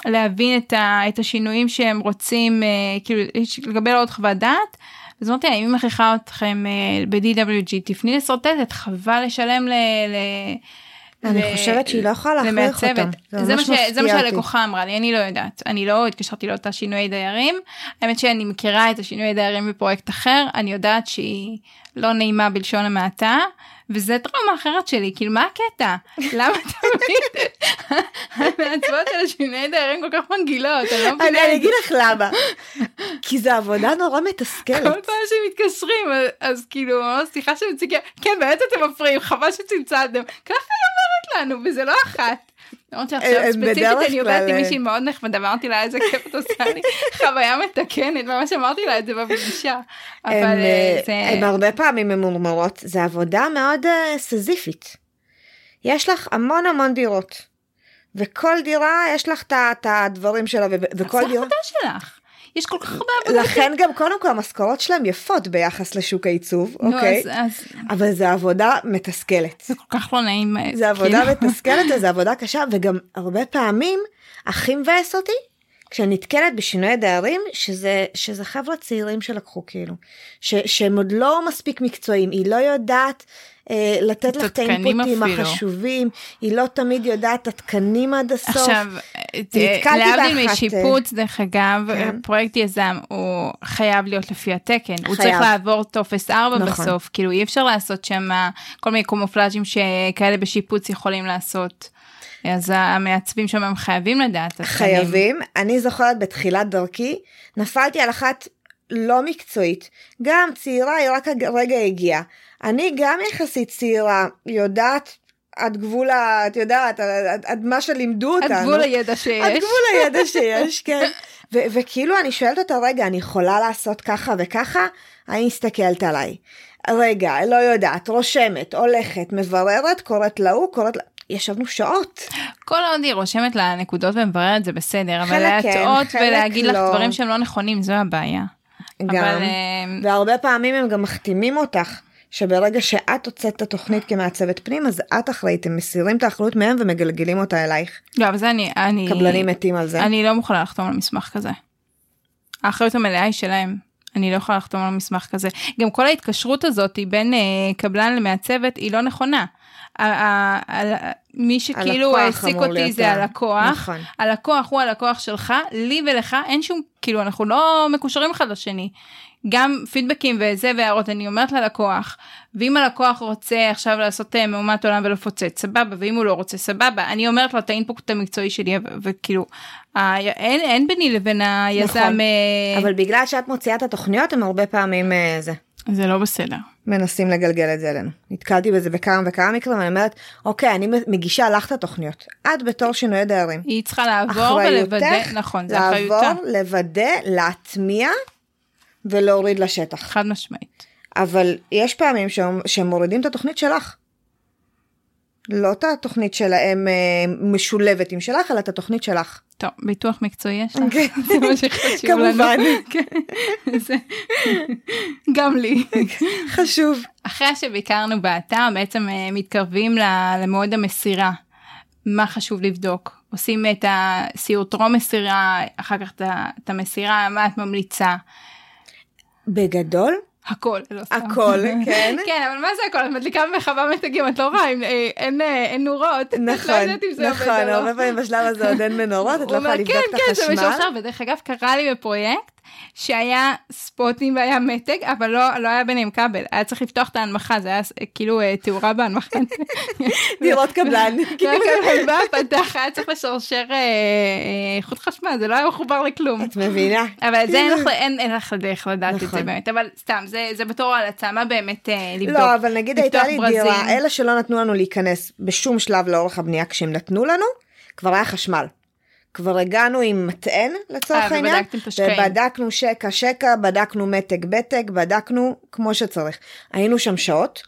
להבין את, ה, את השינויים שהם רוצים, כאילו לגבל עוד חוות דעת, אז אמרתי, אם היא מכריחה אתכם ב-די דבליו ג'י, תפני לשרטטת, חבל לשלם ל... אני חושבת שהיא לא יכולה להכריח אותם. זה מה שהלקוחה אמרה לי, אני לא יודעת. אני לא התקשרתי לאותה שינוי דיירים. האמת שאני מכירה את השינוי דיירים בפרויקט אחר, אני יודעת שהיא לא נעימה בלשון המעטה, וזה טראומה אחרת שלי, כאילו מה הקטע? למה תמיד המעצבות של השינוי דיירים כל כך מנגילות? אני אגיד לך למה, כי זו עבודה נורא מתסכלת. כל פעם שמתקשרים, אז כאילו, סליחה שמציקה, כן, באמת אתם מפריעים, חבל שצמצדתם, ככה היא אומרת לנו, וזה לא אחת. ספציפית אני עובדתי מישהי מאוד נחמד, אמרתי לה איזה כיף את עושה לי חוויה מתקנת, ממש אמרתי לה את זה בפגישה. הם הרבה פעמים ממורמרות, זה עבודה מאוד סזיפית, יש לך המון המון דירות וכל דירה יש לך את הדברים שלה, וכל דירה יש כל כך הרבה, לכן גם קודם כל המשכורות שלהם יפות ביחס לשוק העיצוב, אוקיי? אבל זה עבודה מתסכלת. זה כל כך לא נעים. זה עבודה מתסכלת, זה עבודה קשה, וגם הרבה פעמים, אחים ועס אותי, כשנתקלת בשינוי דיירים, שזה חבר'ה צעירים שלקחו כאילו, שהם עוד לא מספיק מקצועיים, היא לא יודעת לתת לך את האינפוטים החשובים, היא לא תמיד יודעת את התקנים עד הסוף. עכשיו, להבדיל משיפוץ, דרך אגב, פרויקט יזם, הוא חייב להיות לפי התקן, הוא צריך לעבור טופס ארבע בסוף, כאילו אי אפשר לעשות שם כל מיני קומופלאז'ים שכאלה בשיפוץ יכולים לעשות, אז המעצבים שם הם חייבים לדעת. חייבים, אני זוכרת בתחילת דרכי, נפלתי על אחת לא מקצועית, גם צעירה היא רק הרגע הגיעה, אני גם יחסית צעירה, יודעת עד גבול, את יודעת, עד מה שלימדו אותנו. עד גבול הידע שיש. עד גבול הידע שיש, כן. וכאילו אני שואלת אותה, רגע, אני יכולה לעשות ככה וככה, אני הסתכלת עליי. רגע, לא יודעת, רושמת, הולכת, מבררת, קוראת להוא, קוראת לה... ישבנו שעות. כל עוד היא רושמת לנקודות ומבררת, זה בסדר, אבל להטעות ולהגיד לך דברים שהם לא נכונים, זו הבעיה. גם, והרבה פעמים הם גם מחתימים אותך. שברגע שאת הוצאת את התוכנית כמעצבת פנים, אז את אחראית, הם מסירים את האחריות מהם ומגלגלים אותה אלייך. לא, אבל זה אני... אני קבלנים מתים על זה. אני לא מוכנה לחתום על מסמך כזה. האחריות המלאה היא שלהם. אני לא יכולה לחתום על מסמך כזה. גם כל ההתקשרות הזאת בין קבלן למעצבת היא לא נכונה. מי שכאילו העסיק אותי זה הלקוח. הלקוח הוא הלקוח שלך, לי ולך אין שום, כאילו אנחנו לא מקושרים אחד לשני. גם פידבקים וזה והערות, אני אומרת ללקוח, ואם הלקוח רוצה עכשיו לעשות מהומת עולם ולפוצץ, סבבה, ואם הוא לא רוצה, סבבה, אני אומרת לו את האינפוט המקצועי שלי, וכאילו, אין ביני לבין היזם... אבל בגלל שאת מוציאה את התוכניות, הם הרבה פעמים זה. זה לא בסדר. מנסים לגלגל את זה אלינו. נתקלתי בזה בכמה וכמה מקרים, ואני אומרת, אוקיי, אני מגישה לך את התוכניות. את בתור שינוי דיירים. היא צריכה לעבור ולוודא, נכון, זה אחריותה. לעבור, לוודא, להטמיע ולהוריד לשטח. חד משמעית. אבל יש פעמים שמורידים את התוכנית שלך. לא את התוכנית שלהם משולבת עם שלך, אלא את התוכנית שלך. טוב, ביטוח מקצועי יש לך. זה מה שחשוב לנו. כמובן. גם לי. חשוב. אחרי שביקרנו באתר, בעצם מתקרבים למועד המסירה. מה חשוב לבדוק? עושים את הסיור טרום מסירה, אחר כך את המסירה, מה את ממליצה? בגדול? הכל. הכל, כן. כן, אבל מה זה הכל? את מדליקה מחווה מתגים, את לא רואה, אין נורות. נכון, נכון, הרבה פעמים בשלב הזה עוד אין מנורות, את לא יכולה לבדוק את החשמל. כן, כן, זה משוחרר, ודרך אגב קרה לי בפרויקט, שהיה ספוטים והיה מתג, אבל לא היה ביניהם כבל, היה צריך לפתוח את ההנמחה, זה היה כאילו תאורה בהנמחה. דירות קבלן. והקבל בא פתח, היה צריך לשרשר איכות חשמל, זה לא היה מחובר לכלום. את מבינה. אבל זה אין לך לדרך לדעת את זה באמת, אבל סתם, זה בתור על הצעמה באמת לבדוק. לא, אבל נגיד הייתה לי דירה, אלה שלא נתנו לנו להיכנס בשום שלב לאורך הבנייה, כשהם נתנו לנו, כבר היה חשמל. כבר הגענו עם מטען לצורך העניין, ובדקנו שקע שקע, בדקנו מתג בטג, בדקנו כמו שצריך. היינו שם שעות,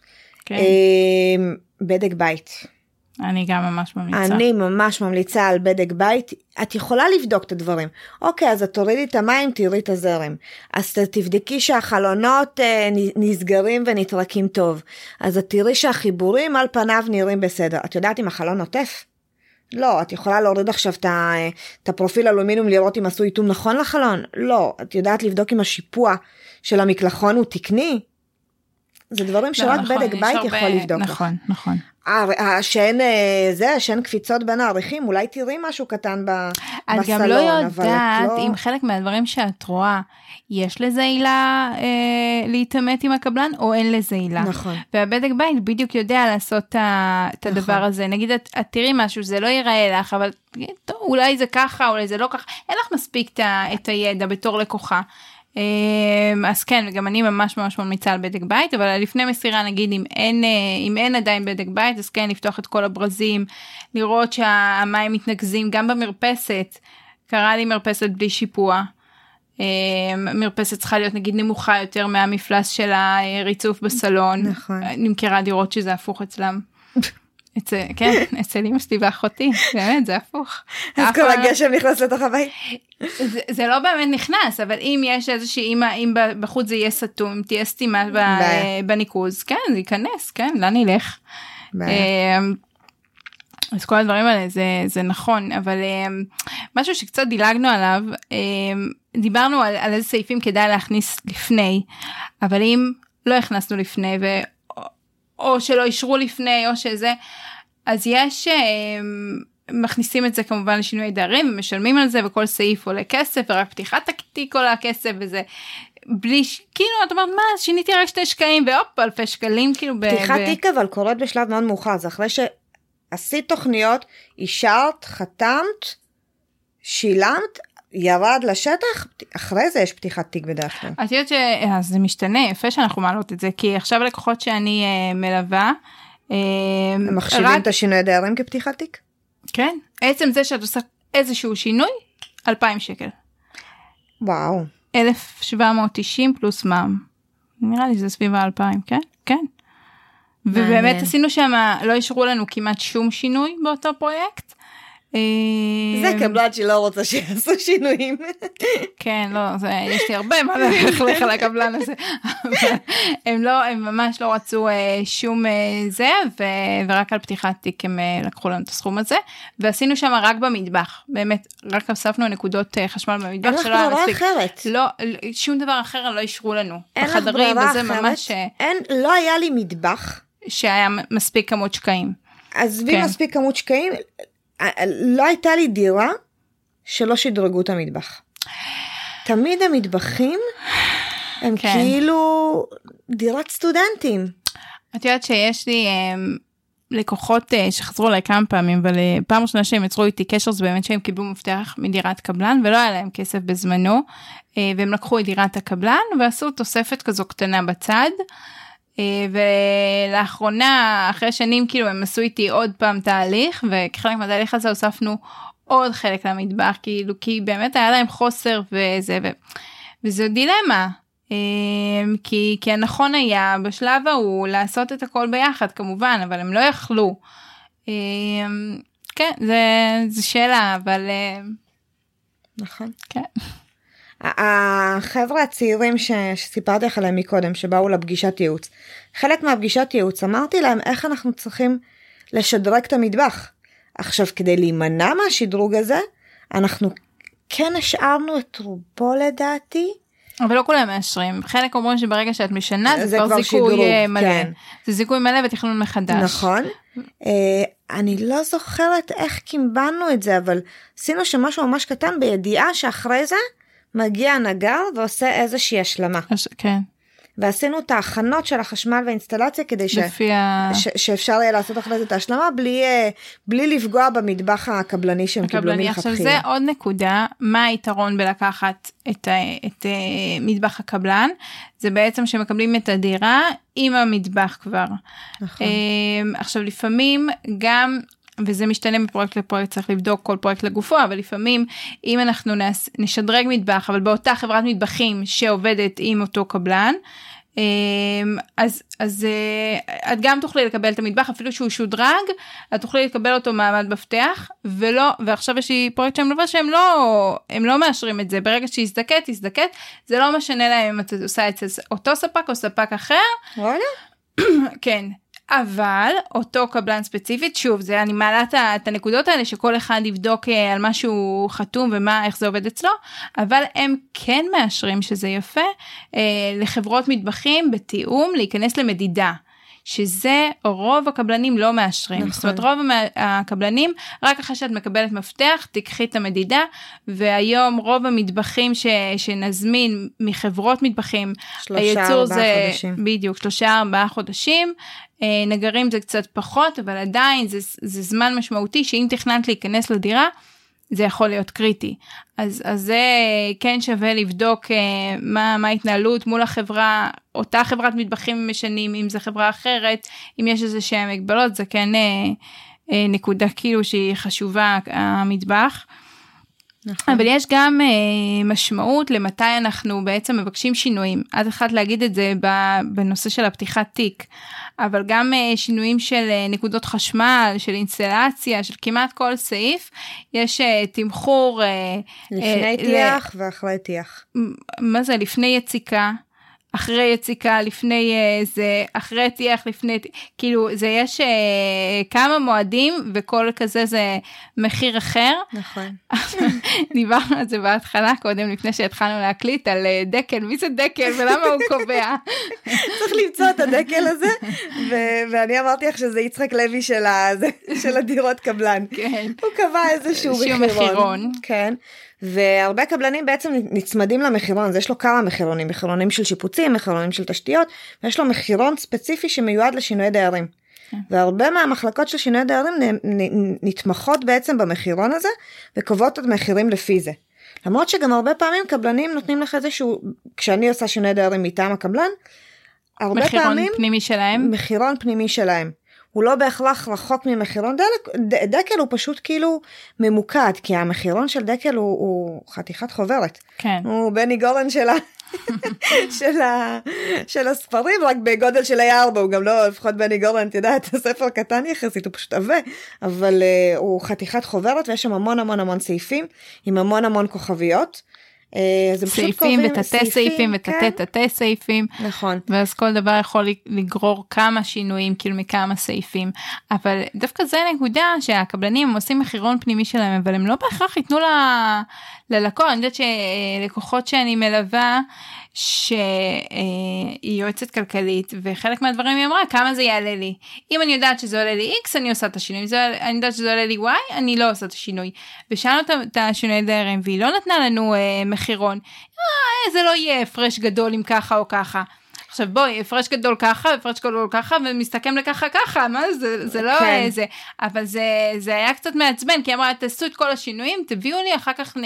בדק בית. אני גם ממש ממליצה. אני ממש ממליצה על בדק בית, את יכולה לבדוק את הדברים. אוקיי, אז את תורידי את המים, תראי את הזרם. אז תבדקי שהחלונות נסגרים ונתרקים טוב. אז את תראי שהחיבורים על פניו נראים בסדר. את יודעת אם החלון נוטף? לא, את יכולה להוריד עכשיו את הפרופיל אלומיניום לראות אם עשו איתום נכון לחלון? לא, את יודעת לבדוק אם השיפוע של המקלחון הוא תקני? זה דברים שרק בדק בית יכול לבדוק. נכון, נכון. שאין זה, שאין קפיצות בין העריכים, אולי תראי משהו קטן בסלון. את גם לא יודעת אם חלק מהדברים שאת רואה, יש לזה עילה להתאמת עם הקבלן, או אין לזה עילה. נכון. והבדק בית בדיוק יודע לעשות את הדבר הזה. נגיד, את תראי משהו, זה לא ייראה לך, אבל אולי זה ככה, אולי זה לא ככה. אין לך מספיק את הידע בתור לקוחה. אז כן, וגם אני ממש ממש ממליצה על בדק בית, אבל לפני מסירה נגיד, אם אין, אם אין עדיין בדק בית, אז כן, לפתוח את כל הברזים, לראות שהמים מתנקזים, גם במרפסת, קרה לי מרפסת בלי שיפוע, מרפסת צריכה להיות נגיד נמוכה יותר מהמפלס של הריצוף בסלון, נכון. נמכרה דירות שזה הפוך אצלם. כן, אצל אמא שלי ואחותי, באמת, זה הפוך. אז כל הגשם נכנס לתוך הבית? זה לא באמת נכנס, אבל אם יש איזושהי, אם בחוץ זה יהיה סתום, אם תהיה סתימה בניקוז, כן, זה ייכנס, כן, לא נלך. אז כל הדברים האלה, זה נכון, אבל משהו שקצת דילגנו עליו, דיברנו על איזה סעיפים כדאי להכניס לפני, אבל אם לא הכנסנו לפני, ו... או שלא אישרו לפני, או שזה, אז יש, מכניסים את זה כמובן לשינוי דיירים, ומשלמים על זה, וכל סעיף עולה כסף, ורק פתיחת התיק עולה כסף, וזה, בלי, כאילו, את אומרת, מה, שיניתי רק שתי שקלים, והופ, אלפי שקלים, כאילו, פתיחת תיק, אבל קורית בשלב מאוד מאוחר, זה אחרי שעשית תוכניות, אישרת, חתמת, שילמת, ירד לשטח, אחרי זה יש פתיחת תיק בדרך כלל. את יודעת שזה משתנה, יפה שאנחנו מעלות את זה, כי עכשיו לקוחות שאני מלווה. הם מחשיבים את השינוי דיירים כפתיחת תיק? כן. עצם זה שאת עושה איזשהו שינוי, אלפיים שקל. וואו. אלף שבע מאות תשעים פלוס מע"מ. נראה לי שזה סביבה אלפיים, כן? כן. ובאמת עשינו שם, לא אישרו לנו כמעט שום שינוי באותו פרויקט. זה קבלת שלא רוצה שיעשו שינויים. כן, לא, יש לי הרבה מה ללכלך על הקבלן הזה. הם לא, הם ממש לא רצו שום זה, ורק על פתיחת תיק הם לקחו לנו את הסכום הזה, ועשינו שם רק במטבח, באמת, רק אספנו נקודות חשמל במטבח. אין לך ברירה אחרת. לא, שום דבר אחר לא אישרו לנו. אין לך ברירה אחרת. לא היה לי מטבח. שהיה מספיק כמות שקעים. אז בי מספיק כמות שקעים... לא הייתה לי דירה שלא שדרגו את המטבח. תמיד המטבחים הם כן. כאילו דירת סטודנטים. את יודעת שיש לי הם, לקוחות שחזרו אליי כמה פעמים, אבל פעם ראשונה שהם יצרו איתי קשר, זה באמת שהם קיבלו מפתח מדירת קבלן, ולא היה להם כסף בזמנו, והם לקחו את דירת הקבלן, ועשו תוספת כזו קטנה בצד, ולאחרונה, אחרי שנים, כאילו, הם עשו איתי עוד פעם תהליך, וכחלק מהתהליך הזה הוספנו עוד חלק למטבח, כאילו, כי באמת היה להם חוסר וזה, וזו דילמה, כי, כי הנכון היה בשלב ההוא לעשות את הכל ביחד, כמובן, אבל הם לא יכלו. כן, זה, זה שאלה, אבל... נכון. כן. החבר'ה הצעירים שסיפרתי לך עליהם מקודם, שבאו לפגישת ייעוץ, חלק מהפגישת ייעוץ אמרתי להם איך אנחנו צריכים לשדרג את המטבח. עכשיו, כדי להימנע מהשדרוג הזה, אנחנו כן השארנו את רובו לדעתי, אבל לא כולם מאשרים. חלק אומרים שברגע שאת משנה זה כבר זיכוי מלא, זה זיכוי מלא ותכנון מחדש. נכון. אני לא זוכרת איך קימבנו את זה, אבל עשינו שמשהו ממש קטן בידיעה שאחרי זה מגיע הנגר ועושה איזושהי השלמה. כן. ועשינו את ההכנות של החשמל והאינסטלציה, כדי ש... ה... ש... שאפשר יהיה לעשות אחרי זה את ההשלמה, בלי, בלי לפגוע במטבח הקבלני שהם קיבלו מלכתחילה. עכשיו זה עוד נקודה, מה היתרון בלקחת את, את מטבח הקבלן? זה בעצם שמקבלים את הדירה עם המטבח כבר. נכון. עכשיו לפעמים גם... וזה משתנה מפרויקט לפרויקט, צריך לבדוק כל פרויקט לגופו, אבל לפעמים אם אנחנו נשדרג מטבח, אבל באותה חברת מטבחים שעובדת עם אותו קבלן, אז, אז את גם תוכלי לקבל את המטבח, אפילו שהוא שודרג, את תוכלי לקבל אותו מעמד מפתח, ולא, ועכשיו יש לי פרויקט שהם לבוא, שהם לא, הם לא מאשרים את זה, ברגע שהזדקת, הזדקת, זה לא משנה להם אם את עושה את זה, אותו ספק או ספק אחר. וואלה? כן. אבל אותו קבלן ספציפית, שוב, זה, אני מעלה את הנקודות האלה, שכל אחד יבדוק על משהו חתום, ומה, איך זה עובד אצלו, אבל הם כן מאשרים, שזה יפה, לחברות מטבחים בתיאום, להיכנס למדידה, שזה רוב הקבלנים לא מאשרים. נכון. זאת אומרת, רוב הקבלנים, רק אחרי שאת מקבלת מפתח, תיקחי את המדידה, והיום רוב המטבחים ש, שנזמין מחברות מטבחים, שלושה ארבעה חודשים. בדיוק, שלושה ארבעה חודשים, נגרים זה קצת פחות, אבל עדיין זה, זה זמן משמעותי, שאם תכננת להיכנס לדירה, זה יכול להיות קריטי. אז, אז זה כן שווה לבדוק מה, מה ההתנהלות מול החברה, אותה חברת מטבחים משנים, אם זה חברה אחרת, אם יש איזה שהם מגבלות, זה כן נקודה כאילו שהיא חשובה, המטבח. נכון. אבל יש גם משמעות למתי אנחנו בעצם מבקשים שינויים. אז אחת להגיד את זה בנושא של הפתיחת תיק, אבל גם שינויים של נקודות חשמל, של אינסטלציה, של כמעט כל סעיף, יש תמחור... לפני תיח ואחרי תיח. מה זה? לפני יציקה, אחרי יציקה, לפני זה, אחרי תיח, לפני... כאילו, זה יש כמה מועדים, וכל כזה זה מחיר אחר. נכון. דיברנו על זה בהתחלה קודם, לפני שהתחלנו להקליט על דקל, מי זה דקל ולמה הוא קובע? צריך למצוא את הדקל הזה, ואני אמרתי איך שזה יצחק לוי של הדירות קבלן. כן. הוא קבע איזשהו מחירון. כן. והרבה קבלנים בעצם נצמדים למחירון, אז יש לו כמה מחירונים, מחירונים של שיפוצים, מחירונים של תשתיות, ויש לו מחירון ספציפי שמיועד לשינוי דיירים. והרבה מהמחלקות של שינוי דיירים נתמכות בעצם במחירון הזה, וקובעות את מחירים לפי זה. למרות שגם הרבה פעמים קבלנים נותנים לך איזשהו, כשאני עושה שינוי דיירים מטעם הקבלן, הרבה פעמים... מחירון פנימי שלהם? מחירון פנימי שלהם. הוא לא בהכרח רחוק ממחירון דקל, הוא פשוט כאילו ממוקד, כי המחירון של דקל הוא חתיכת חוברת. כן. הוא בני גורן שלה. של, ה... של הספרים, רק בגודל של היערבה, הוא גם לא, לפחות בני גורן, תדע, את הספר קטן יחסית, הוא פשוט עווה, אבל uh, הוא חתיכת חוברת, ויש שם המון המון המון סעיפים, עם המון המון כוכביות, uh, סעיפים ותתי סעיפים ותתי סעיפים, נכון. ואז כל דבר יכול לגרור כמה שינויים, כאילו מכמה סעיפים, אבל דווקא זה נקודה שהקבלנים עושים מחירון פנימי שלהם, אבל הם לא בהכרח ייתנו לה... ללקוח, אני יודעת שלקוחות שאני מלווה, שהיא יועצת כלכלית, וחלק מהדברים היא אמרה, כמה זה יעלה לי? אם אני יודעת שזה עולה לי X, אני עושה את השינוי, אם זה, אני יודעת שזה עולה לי Y, אני לא עושה את השינוי, ושאלנו את השינוי דרם, והיא לא נתנה לנו אה, מחירון, אה, זה לא יהיה הפרש גדול עם ככה או ככה, עכשיו בואי, הפרש גדול ככה, הפרש גדול ככה, ומסתכם לככה ככה, מה זה, זה לא כן. איזה, אבל זה, זה היה קצת מעצבן, כי אמרה, תעשו את כל השינויים, תביאו לי, אחר כך...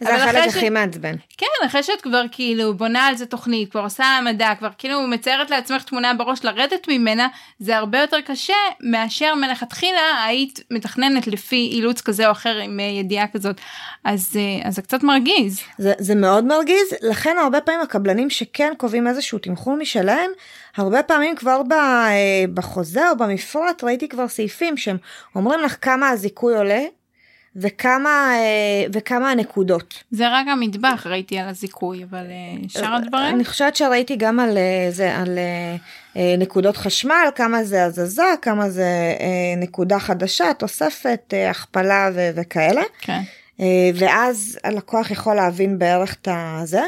זה החלק הכי מעצבן. כן, אחרי שאת כבר כאילו בונה על זה תוכנית, כבר עושה המדע, כבר כאילו מציירת לעצמך תמונה בראש, לרדת ממנה, זה הרבה יותר קשה, מאשר מלכתחילה, היית מתכננת לפי אילוץ כזה או אחר, עם ידיעה כזאת, אז, אז זה קצת מרגיז. זה, זה מאוד מרגיז, לכן הרבה פעמים הקבלנים שכן קובעים איזשהו תמחור משלהם, הרבה פעמים כבר בחוזה או במפרט, ראיתי כבר סעיפים שהם אומרים לך כמה הזיכוי עולה, וכמה, וכמה הנקודות. זה רק המטבח, ראיתי על הזיכוי, אבל שאר הדברים? אני חושבת שראיתי גם על, זה, על נקודות חשמל, כמה זה הזזה, כמה זה נקודה חדשה, תוספת, הכפלה ו- וכאלה. כן. ואז הלקוח יכול להבין בערך את זה,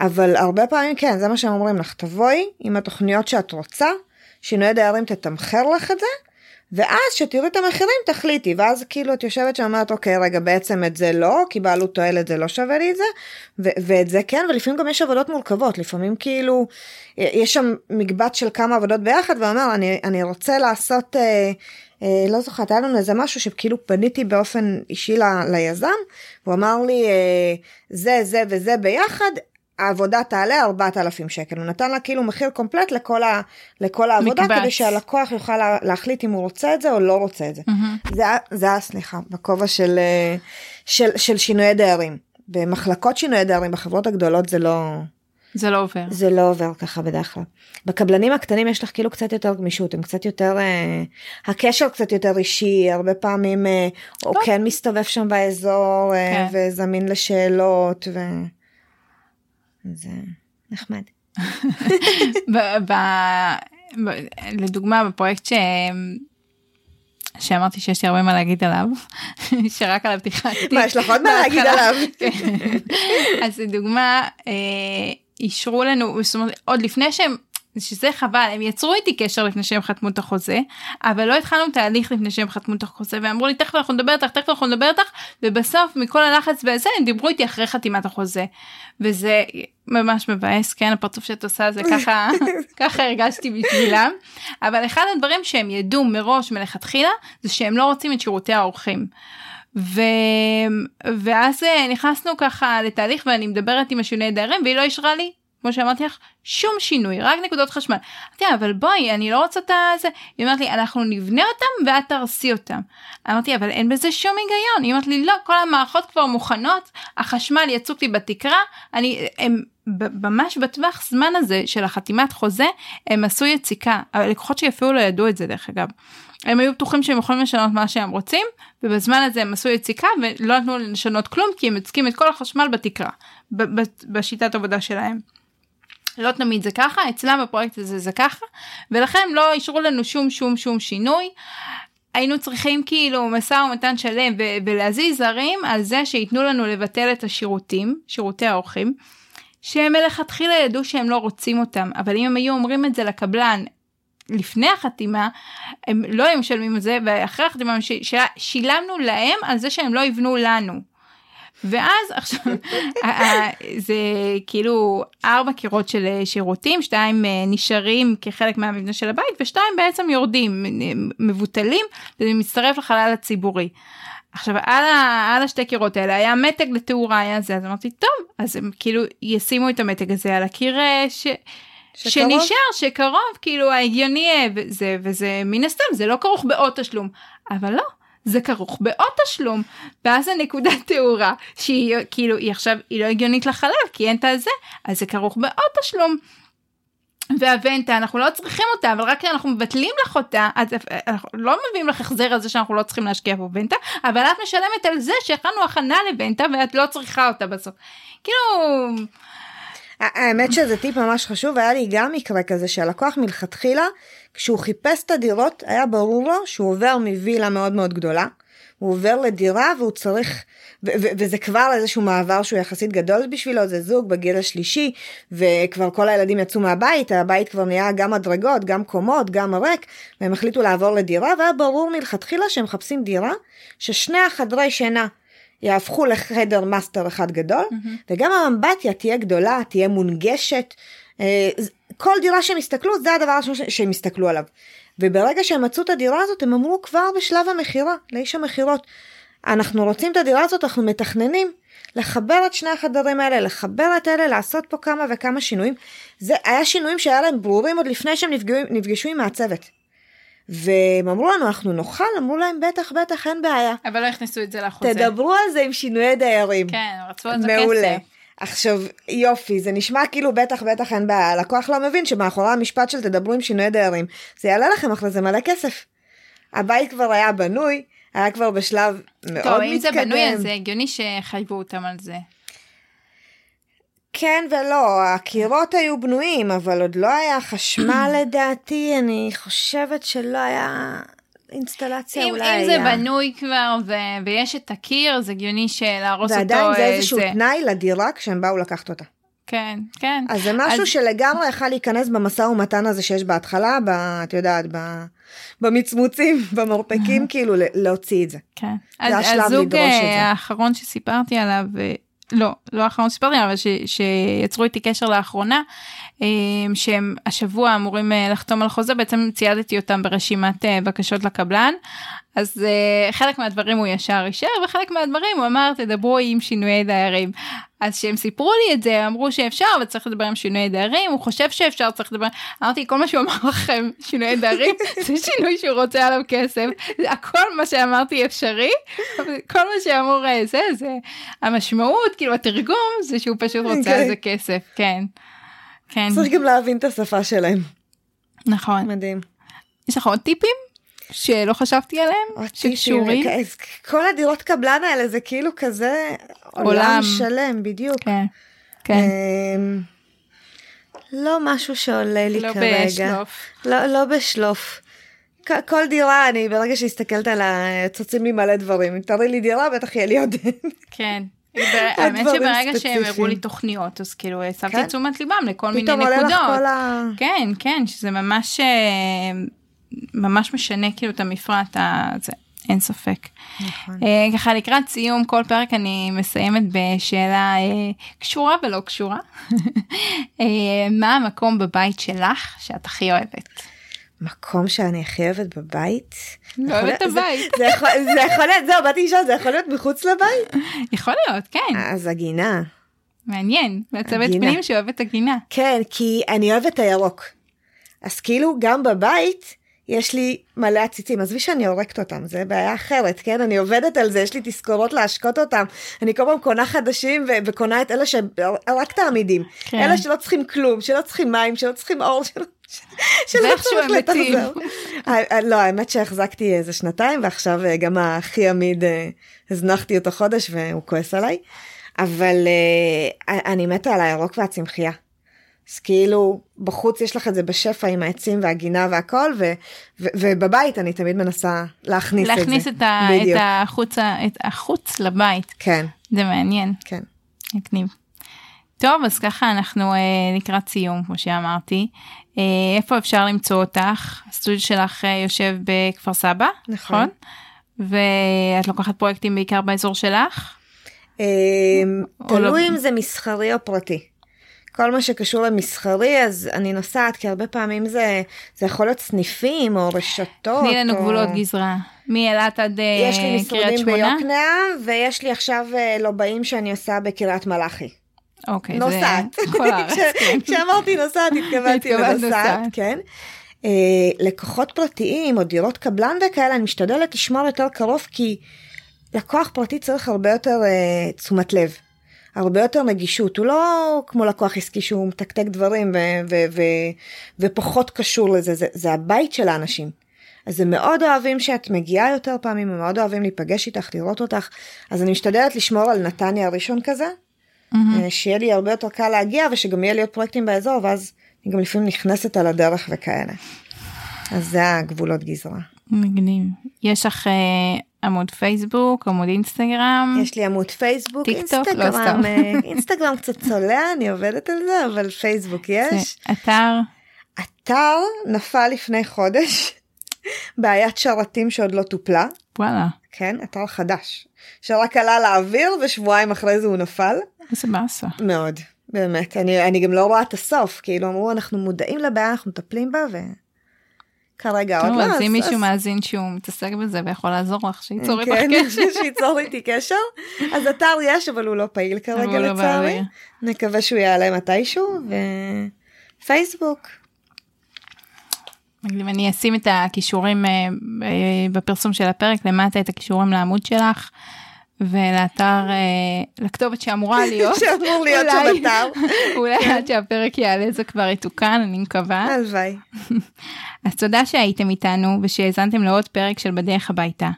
אבל הרבה פעמים כן, זה מה שהם אומרים לך, תבואי עם התוכניות שאת רוצה, שינוי דיירים תתמחר לך את זה, ואז שתראי את המחירים תחליטי, ואז כאילו את יושבת שאומרת, אוקיי, רגע, בעצם את זה לא, כי בעלות תועלת זה לא שווה לי את זה, ו- ואת זה כן, ולפעמים גם יש עבודות מורכבות, לפעמים כאילו, יש שם מגבט של כמה עבודות ביחד, ואומר, אני, אני רוצה לעשות, אה, אה, לא זוכרת, היה לנו איזה משהו שכאילו פניתי באופן אישי ל- ליזם, הוא אמר לי, אה, זה, זה וזה ביחד, העבודה תעלה ארבעת אלפים שקל, הוא נתן לה כאילו מחיר קומפלט לכל, ה, לכל העבודה, מקבץ. כדי שהלקוח יוכל לה, להחליט אם הוא רוצה את זה או לא רוצה את זה. Mm-hmm. זה, זה הסליחה, בכובע של, של, של שינויי דיירים. במחלקות שינויי דיירים, בחברות הגדולות זה לא... זה לא עובר. זה לא עובר ככה בדרך כלל. בקבלנים הקטנים יש לך כאילו קצת יותר גמישות, הם קצת יותר, אה, הקשר קצת יותר אישי, הרבה פעמים אה, הוא כן מסתובב שם באזור, אה, כן. וזמין לשאלות ו... זה נחמד. ב- ב- ב- לדוגמה, בפרויקט ש... שאמרתי שיש לי הרבה מה להגיד עליו, שרק על הפתיחה. מה, יש לך עוד מה להגיד עליו? אז לדוגמה, אישרו לנו, זאת אומרת, עוד לפני שהם, שזה חבל, הם יצרו איתי קשר לפני שהם חתמו את החוזה, אבל לא התחלנו תהליך לפני שהם חתמו את החוזה, ואמרו לי, תכף אנחנו נדבר איתך, תכף אנחנו נדבר איתך, ובסוף, מכל הלחץ והזה, הם דיברו איתי אחרי חתימת החוזה. וזה ממש מבאס, כן, הפרצוף שאת עושה זה ככה, ככה הרגשתי בשבילם, אבל אחד הדברים שהם ידעו מראש מלכתחילה, זה שהם לא רוצים את שירותי האורחים. ו... ואז נכנסנו ככה לתהליך, ואני מדברת עם השינויי דיירים, והיא לא אישרה לי. כמו שאמרתי לך, שום שינוי, רק נקודות חשמל. אמרתי, אבל בואי, אני לא רוצה את זה. היא אמרת לי, אנחנו נבנה אותם ואת תרסי אותם. אמרתי, אבל אין בזה שום היגיון. היא אמרת לי, לא, כל המערכות כבר מוכנות, החשמל יצוק לי בתקרה, אני, הם, ממש בטווח זמן הזה של החתימת חוזה, הם עשו יציקה. הלקוחות שיפעו לא ידעו את זה דרך אגב. הם היו בטוחים שהם יכולים לשנות מה שהם רוצים, ובזמן הזה הם עשו יציקה ולא נתנו לשנות כלום, כי הם יצקים את כל החשמל בתקרה, בשיטת עבודה שלהם. לא תמיד זה ככה, אצלם בפרויקט הזה זה ככה, ולכן הם לא אישרו לנו שום שום שום שינוי, היינו צריכים כאילו מסע ומתן שלם, ו- ולהזיז זרים על זה שיתנו לנו לבטל את השירותים, שירותי האורחים, שהם מלכתחילה ידעו שהם לא רוצים אותם, אבל אם הם היו אומרים את זה לקבלן, לפני החתימה, הם לא היו משלמים את זה, ואחרי החתימה ש- ש- שילמנו להם על זה שהם לא יבנו לנו, ואז עכשיו, זה כאילו ארבע קירות של שירותים, שתיים נשארים כחלק מהמבנה של הבית, ושתיים בעצם יורדים, מבוטלים, וזה מצטרף לחלל הציבורי. עכשיו, על, ה, על השתי קירות האלה, היה מתג לתאורה, היה זה, אז אמרתי, טוב, אז הם כאילו ישימו את המתג הזה על הקיר ש... שקרוב? שנשאר, שקרוב, כאילו ההגיוני, וזה, וזה מן הסתם, זה לא כרוך באות השלום, אבל לא, זה כרוך באות השלום, ואז הנקודת תאורה, שהיא כאילו, היא עכשיו, היא לא הגיונית לחלל, כי אין את הזה, אז זה כרוך באות השלום, והוונטה, אנחנו לא צריכים אותה, אבל רק אנחנו מבטלים לך אותה, אז אנחנו לא מביאים לך החזר על זה שאנחנו לא צריכים להשקיע פה וונטה, אבל את משלמת על זה שהכנו הכנה לוונטה, ואת לא צריכה אותה בסוף. כאילו... האמת שזה טיפ ממש חשוב, היה לי גם מקרה כזה שהלקוח מלכתחילה, כשהוא חיפש את הדירות, היה ברור לו שהוא עובר מווילה מאוד מאוד גדולה, הוא עובר לדירה והוא צריך, ו- ו- וזה כבר איזשהו מעבר שהוא יחסית גדול בשבילו, זה זוג בגיל השלישי, וכבר כל הילדים יצאו מהבית, הבית כבר נהיה גם הדרגות, גם קומות, גם הרק, והם החליטו לעבור לדירה, והיה ברור מלכתחילה שהם מחפשים דירה, ששני החדרי שינה, יהפכו לחדר מאסטר אחד גדול, mm-hmm. וגם הממבטיה תהיה גדולה, תהיה מונגשת, כל דירה שהם הסתכלו, זה הדבר שהם הסתכלו עליו, וברגע שהם מצאו את הדירה הזאת, הם אמרו כבר בשלב המחירה, לאיש המחירות, אנחנו רוצים את הדירה הזאת, אנחנו מתכננים, לחבר את שני החדרים האלה, לחבר את אלה, לעשות פה כמה וכמה שינויים, זה היה שינויים שהיה להם ברורים, עוד לפני שהם נפגעו, נפגשו עם הצוות, והם אמרו לנו, אנחנו נוכל, אמרו להם, בטח, בטח, אין בעיה. אבל לא הכניסו את זה לחוזה. תדברו על זה עם שינויי דיירים. כן, רצו על זה כסף. מעולה. עכשיו, יופי, זה נשמע כאילו בטח, בטח, אין בעיה. הלקוח לא מבין שמאחורי המשפט של תדברו עם שינויי דיירים. זה יעלה לכם אחרי זה מלא כסף. הבית כבר היה בנוי, היה כבר בשלב מאוד מתקדם. טוב, אם זה בנוי, אז זה הגיוני שחייבו אותם על זה. כן ולא, הקירות היו בנויים, אבל עוד לא היה חשמל לדעתי, אני חושבת שלא היה אינסטלציה אם, אולי. אם היה. זה בנוי כבר ו- ויש את הקיר, זה הגיוני שלהרוס אותו. ועדיין זה איזשהו זה... תנאי לדירה כשהם באו לקחת אותה. כן, כן. אז זה משהו אז... שלגמרי יכל להיכנס במשא ומתן הזה שיש בהתחלה, ב, את יודעת, ב, במצמוצים, במרפקים, כאילו להוציא את זה. כן. זה אז הזוג האחרון שסיפרתי עליו, לא, לא האחרון סיפרתי, אבל ש, שיצרו איתי קשר לאחרונה, שהם השבוע אמורים לחתום על חוזה, בעצם ציידתי אותם ברשימת בקשות לקבלן, אז חלק מהדברים הוא ישר אישר, וחלק מהדברים הוא אמר, תדברו עם שינויי דיירים. אז שהם סיפרו לי את זה, אמרו שאפשר, אבל צריך לדבר עם שינויי דיירים, הוא חושב שאפשר, צריך לדבר, אמרתי, כל מה שהוא אמר לכם, שינויי דיירים, זה שינוי שהוא רוצה עליו כסף, הכל מה שאמרתי אפשרי, כל מה שאמור זה, זה המשמעות, כאילו התרגום, זה שהוא פשוט רוצה על זה כסף, כן. צריך גם להבין את השפה שלהם. נכון. מדהים. יש לך עוד טיפים? שלא חשבתי עליהם, שקשורים. כל הדירות קבלן האלה, זה כאילו כזה עולם שלם, בדיוק. לא משהו שעולה לי כרגע. לא בשלוף. כל דירה, אני ברגע שהסתכלת על הצוצים לי מלא דברים, תראי לי דירה, בטח יהיה לי עוד. כן. האמת שברגע שהם הראו לי תוכניות, אז כאילו, שמתי תשומת ליבם לכל מיני נקודות. כן, כן, שזה ממש... ממש משנה כאילו את המפרט, זה אין ספק. נכון. ככה לקראת סיום, כל פרק אני מסיימת בשאלה קשורה ולא קשורה. מה המקום בבית שלך שאת הכי אוהבת? מקום שאני הכי אוהבת בבית? לא אוהבת הבית. זה יכול להיות, זהו, באתי לשאול, זה יכול להיות מחוץ לבית? יכול להיות, כן. אז הגינה. מעניין, מעצבת פנים שאוהבת הגינה. כן, כי אני אוהבת הירוק. אז כאילו גם בבית... יש לי מלא עציצים, אז בי שאני עורקת אותם, זה בעיה אחרת, כן? אני עובדת על זה, יש לי תזכורות להשקות אותם, אני כל פעם קונה חדשים, ו- וקונה את אלה שרק תעמידים, כן. אלה שלא צריכים כלום, שלא צריכים מים, שלא צריכים אור, שלא, שלא צריכים לתחזר. לא, האמת שהחזקתי איזה שנתיים, ועכשיו גם הכי עמיד, הזנחתי אותו חודש, והוא כועס עליי, אבל אני מתה על הירוק והצמחייה. אז כאילו בחוץ יש לך את זה בשפע עם העצים והגינה והכל, ו- ו- ובבית אני תמיד מנסה להכניס, להכניס את זה. להכניס את, ה- את, החוץ, את החוץ לבית. כן. זה מעניין. כן. נקניב. טוב, אז ככה אנחנו אה, לקראת סיום, כמו שאמרתי. אה, איפה אפשר למצוא אותך? הסטודיו שלך אה, יושב בכפר סבא, נכון? נכון? ואת לוקחת פרויקטים בעיקר באזור שלך? אה, תלוי לא... אם זה מסחרי או פרטי. כל מה שקשור למסחרי, אז אני נוסעת, כי הרבה פעמים זה, זה יכול להיות סניפים או רשתות. תני לנו או... גבולות גזרה. מאילת עד קריית שמונה? יש לי משרדים ביוקנעם, ויש לי עכשיו לובעים שאני עושה בקריית מלאכי. אוקיי, נוסעת. כשאמרתי נוסעת, התכוונתי לנוסעת, כן. לקוחות פרטיים, או דירות קבלן וכאלה, אני משתדלת לשמור יותר קרוב, כי לקוח פרטי צריך הרבה יותר תשומת לב, הרבה יותר נגישות, הוא לא כמו לקוח עסקי שהוא מתקתק דברים ופחות קשור לזה, זה הבית של האנשים. אז הם מאוד אוהבים שאת מגיעה יותר פעמים, הם מאוד אוהבים להיפגש איתך, לראות אותך, אז אני משתדלת לשמור על נתניה הראשון כזה, שיהיה לי הרבה יותר קל להגיע, ושגם יהיה להיות פרויקטים באזור, ואז אני גם לפעמים נכנסת על הדרך וכאלה. אז זה הגבולות גזרה. מגניב. יש לך עמוד פייסבוק, עמוד אינסטגרם? יש לי עמוד פייסבוק, אינסטגרם. אינסטגרם קצת צולע, אני עובדת על זה, אבל פייסבוק יש. אתר? אתר נפל לפני חודש. בעיית שרתים שעוד לא טופלה. וואלה. כן, אתר חדש. שרק עלה לאוויר, ושבועיים אחרי זה הוא נפל. איזה מסע. מאוד, באמת. אני, אני גם לא רואה את הסוף, כאילו אמרו, אנחנו מודעים לבעיה, אנחנו מטפלים בה, וכרגע עוד לא. אז אם מישהו מאזין שהוא מתעסק בזה, ויכול לעזור לך, שייצור איתך קשר. כן, שייצור איתי קשר. אז אתר יש, אבל הוא לא פעיל כרגע לצערי. נקווה שהוא יעלה מתישהו, ופייסבוק. אני אשים את הכישורים בפרסום של הפרק, למטה את הכישורים לעמוד שלך, ולאתר, לכתובת שאמורה להיות. שאמור להיות של אתר. אולי עד שהפרק יעלה זה כבר יתוקן, אני מקווה. הלוואי. אז תודה שהייתם איתנו, ושהאזנתם לעוד פרק של בדרך הביתה.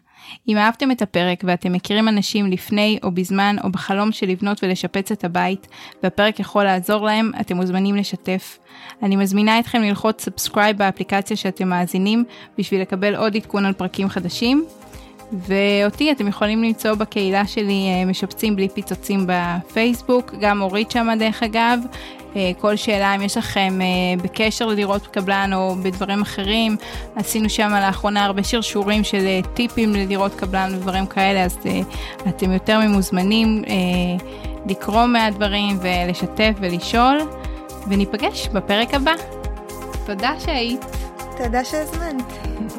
אם אהבתם את הפרק ואתם מכירים אנשים לפני או בזמן או בחלום של לבנות ולשפץ את הבית והפרק יכול לעזור להם, אתם מוזמנים לשתף. אני מזמינה אתכם ללחוץ סאבסקרייב באפליקציה שאתם מאזינים בשביל לקבל עוד עדכון על פרקים חדשים. ואותי אתם יכולים למצוא בקהילה שלי משפצים בלי פיצוצים בפייסבוק, גם אורית שם דרך אגב, כל שאלה אם יש לכם בקשר לדירות קבלן או בדברים אחרים, עשינו שם לאחרונה הרבה שרשורים של טיפים לדירות קבלן ודברים כאלה, אז אתם יותר ממוזמנים לקרוא מהדברים ולשתף ולשאול, וניפגש בפרק הבא. תודה שהיית. תודה שהזמנת.